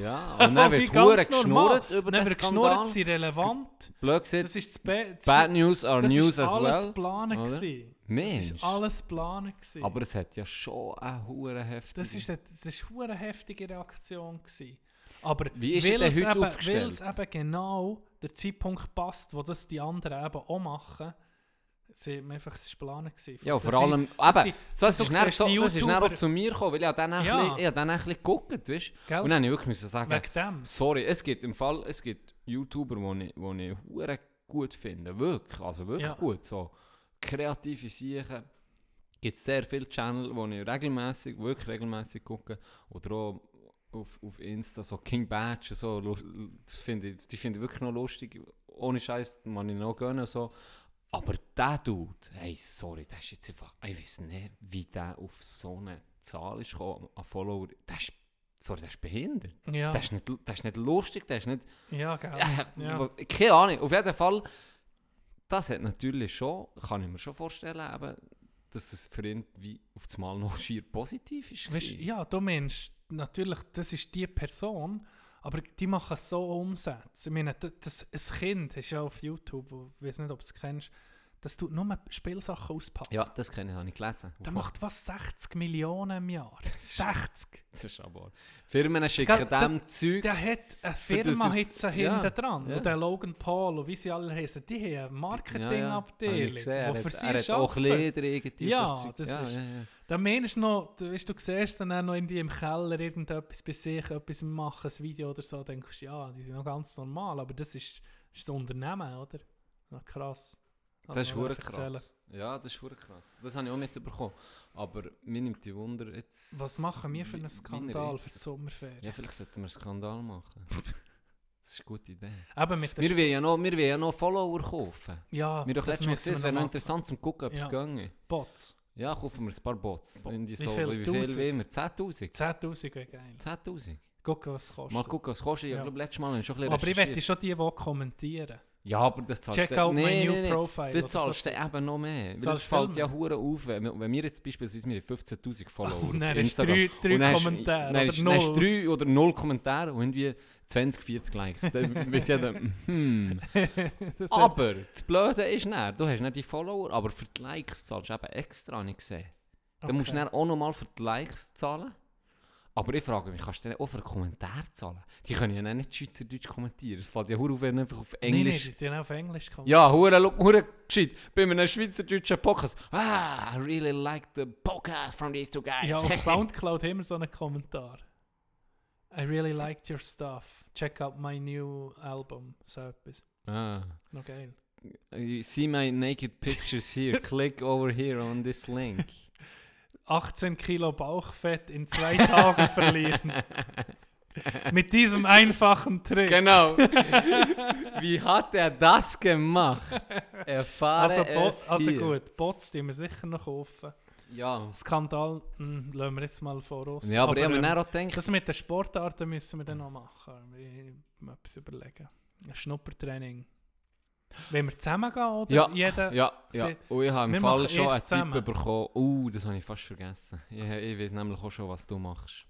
Ja, und dann wird ganz geschnurrt über den Skandal. Dann sind relevant. Blöd gesagt, das ist das Bad News are News as well. Das war alles geplant. Mensch. Das war alles geplant. Aber es hat ja schon eine verdammt heftige... Das war eine heftige Reaktion. Aber wie ist weil, es heute eben, weil es eben genau der Zeitpunkt passt, wo das die anderen eben auch machen, sie haben einfach das Planen gewesen. Ja, vor allem, eben, das ist dann so, auch zu mir gekommen, weil ich dann ein bisschen geguckt habe. Und dann musste ich wirklich sagen, sorry, es gibt YouTuber, die ich hure gut finde, wirklich, also wirklich gut, so kreative Sachen. Es gibt sehr viele Channel, die ich wirklich regelmässig gucke, oder auch auf Insta, so King Badge, so, die finde ich wirklich noch lustig. Ohne Scheiß, man ihn noch gönnen, so. Aber der Dude, hey, sorry, der ist jetzt einfach, ich weiß nicht, wie der auf so eine Zahl ist gekommen, an Follower, der ist behindert. Ja. Der ist nicht lustig, der ist nicht... Ja, genau. Keine Ahnung, auf jeden Fall, das hat natürlich schon, kann ich mir schon vorstellen, aber dass es für ihn wie auf das Mal noch schier positiv ist. Weißt, ja, du meinst, natürlich, das ist die Person, aber die machen so Umsätze. Ich meine, ein Kind ist ja auf YouTube, ich weiß nicht, ob du es kennst, das tut nur Spielsachen auspacken. Ja, das kenne ich, habe ich gelesen. Der macht was, 60 Millionen im Jahr? 60! Das ist aber wahr. Firmen schicken dem Zeug... Der hat eine Firma jetzt hinten dran. Ja. Und der Logan Paul und wie sie alle heißen, die haben eine Marketingabteilung, die für sie arbeiten. Er hat auch Leder irgendwie. Ja, das ist... Ja. Dann meinst du noch, du siehst dann auch noch irgendwie im Keller irgendetwas bei sich, etwas machen, ein Video oder so, dann denkst du, ja, die sind noch ganz normal, aber das ist ein Unternehmen, oder? Na, krass. Das ist verdammt krass. Ja, das ist verdammt krass. Das habe ich auch mitbekommen. Aber mir nimmt die Wunder jetzt... Was machen wir für einen Skandal für die Sommerferien? Ja, vielleicht sollten wir einen Skandal machen. Das ist eine gute Idee. Wir wollen ja noch Follower kaufen. Ja, wir haben letztes Mal gesehen, es wäre noch interessant zum gucken, ob es ginge. Bots. Ja, kaufen wir ein paar Bots. Wie viel wollen wir? 10'000? 10'000 wäre geil. 10'000? Gucken, was es kostet. Mal gucken, was es kostet. Ich glaube, letztes Mal habe ich schon ein bisschen recherchiert. Aber ich möchte schon die kommentieren. Ja, aber das zahlst du... Check out my new profile. Das zahlst du eben noch mehr. Weil das fällt ja verdammt auf. Wenn wir jetzt beispielsweise 15'000 Follower auf Instagram... Dann hast du 3 Kommentare oder 0. Dann hast du 3 oder 0 Kommentare und irgendwie 20, 40 Likes. Dann bist du ja dann... Aber das Blöde ist dann, du hast nicht die Follower, aber für die Likes zahlst du eben extra nicht gesehen. Dann musst du dann auch nochmal für die Likes zahlen. Aber ich frage mich, kannst du denn auch für Kommentare zahlen? Die können ja nicht Schweizerdeutsch kommentieren. Es fällt ja auf, wenn einfach auf Englisch... Nein, die haben auf Englisch kommentiert. Ja, hure gescheit. Bei einem schweizerdeutschen Podcast. Ah, I really like the podcast from these two guys. Ja, auf Soundcloud haben wir so einen Kommentar. I really liked your stuff. Check out my new album. So etwas. Ah. Noch geil. You see my naked pictures here. Click over here on this link. 18 Kilo Bauchfett in 2 Tagen verlieren. Mit diesem einfachen Trick. Genau. Wie hat er das gemacht? Gut, Bots, die wir sicher noch kaufen. Ja. Skandal lassen wir jetzt mal vor uns. Ja, aber ich habe auch gedacht... Das mit den Sportarten müssen wir dann noch machen. Wir müssen etwas überlegen. Ein Schnuppertraining. Wenn wir zusammen gehen, oder? Ja, jeder ja. Und ich habe im Fall schon einen Tipp bekommen. Das habe ich fast vergessen. Ich weiß nämlich auch schon, was du machst.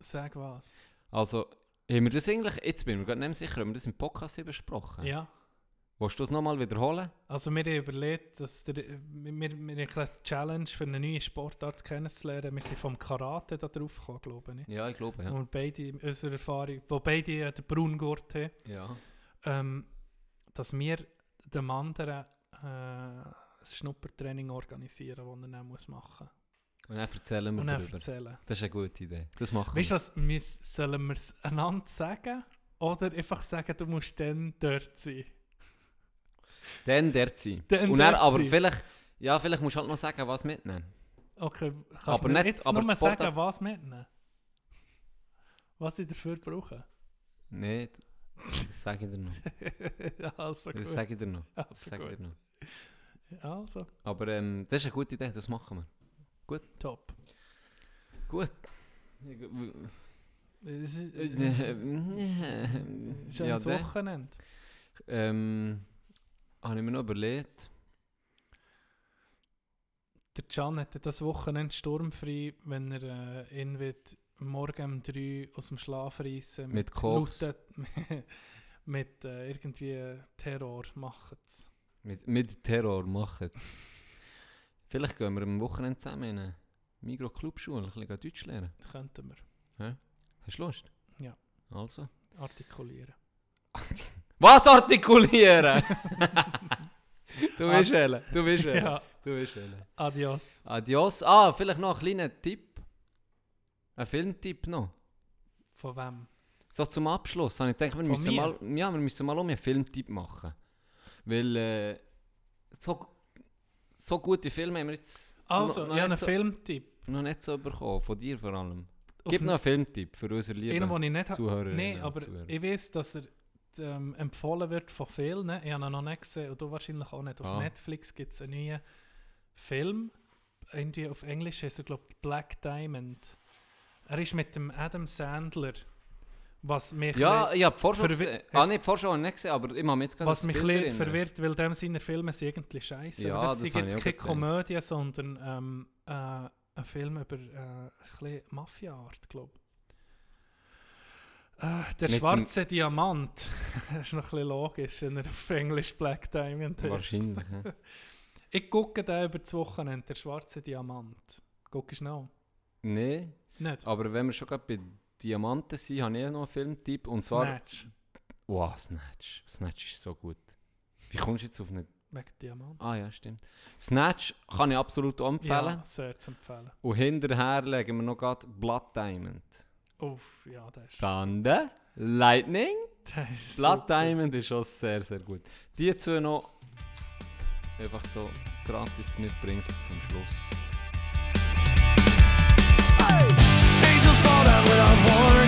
Sag was. Also, haben wir das eigentlich, jetzt bin ich mir gerade nicht sicher, haben wir das im Podcast besprochen? Ja. Willst du das nochmal wiederholen? Also, wir haben überlegt, dass wir eine Challenge für eine neue Sportart kennenzulernen. Wir sind vom Karate da drauf gekommen, glaube ich. Ja, ich glaube, ja. Und beide, unsere Erfahrung, wo beide den Braungurt haben. Ja. Dass wir dem anderen ein Schnuppertraining organisieren, das er dann machen muss. Und dann erzählen wir darüber. Das ist eine gute Idee. Das machen wir. Weißt du was, sollen wir es einander sagen oder einfach sagen, du musst dann dort sein? Dann dort sein. Und dann, aber vielleicht musst du halt noch sagen, was mitnehmen. Okay, kannst aber du mir nicht, jetzt nur sagen, was mitnehmen? Was ich dafür brauche? Nein. Das sage ich dir noch. Also gut. Also. Aber das ist eine gute Idee, das machen wir. Gut. Top. Gut. Schönes Wochenende. Habe ich mir noch überlegt. Der Can hätte das Wochenende sturmfrei, wenn er in wird. Morgen um 3 aus dem Schlaf reissen. Mit Koks. Mit irgendwie Terror macht's. Mit Terror macht's. Vielleicht gehen wir am Wochenende zusammen in eine Migros-Clubschule ein bisschen Deutsch lernen. Das könnten wir. Hä? Hast du Lust? Ja. Also? Artikulieren. Was artikulieren? Du bist Helle. Adios. Vielleicht noch einen kleinen Tipp. Ein Filmtipp noch. Von wem? So zum Abschluss. Ich denke, wir müssen mal um einen Filmtipp machen. Weil so gute Filme haben wir jetzt... Also, noch einen Filmtipp. Noch nicht so bekommen, von dir vor allem. Gib noch einen Filmtipp für unsere lieben Zuhörerinnen. Nein, aber Zuhörer. Ich weiss, dass er empfohlen wird von vielen. Ich habe ihn noch nicht gesehen und du wahrscheinlich auch nicht. Auf Netflix gibt es einen neuen Film. Irgendwie auf Englisch heißt er, glaube ich, Blood Diamond. Er ist mit dem Adam Sandler, was mich... Ja, ich habe die Vorschau gesehen. Was mich etwas verwirrt, weil dem seine Filme sind eigentlich scheiße. Ja, das sind jetzt keine Komödie, sondern ein Film über ein bisschen Mafia-Art, glaube ich. Der mit schwarze Diamant. Das ist noch ein bisschen logisch, wenn er auf Englisch Black Diamond heißt. Wahrscheinlich, ja. Ich gucke den über das Wochenende, der schwarze Diamant. Guckst du noch? Nein. Nicht. Aber wenn wir schon gerade bei Diamanten sind, habe ich noch einen Filmtipp. Und Snatch. Wow, Snatch. Snatch ist so gut. Wie kommst du jetzt auf einen... Wegen Diamanten. Ah ja, stimmt. Snatch kann ich absolut empfehlen. Ja, sehr zu empfehlen. Und hinterher legen wir noch gerade Blood Diamond. Uff, ja, das ist... Thunder, Lightning. Das ist Blood Diamond ist schon sehr, sehr gut. Die zwei noch einfach so gratis mitbringsel zum Schluss. Hey! Angels fall down without warning.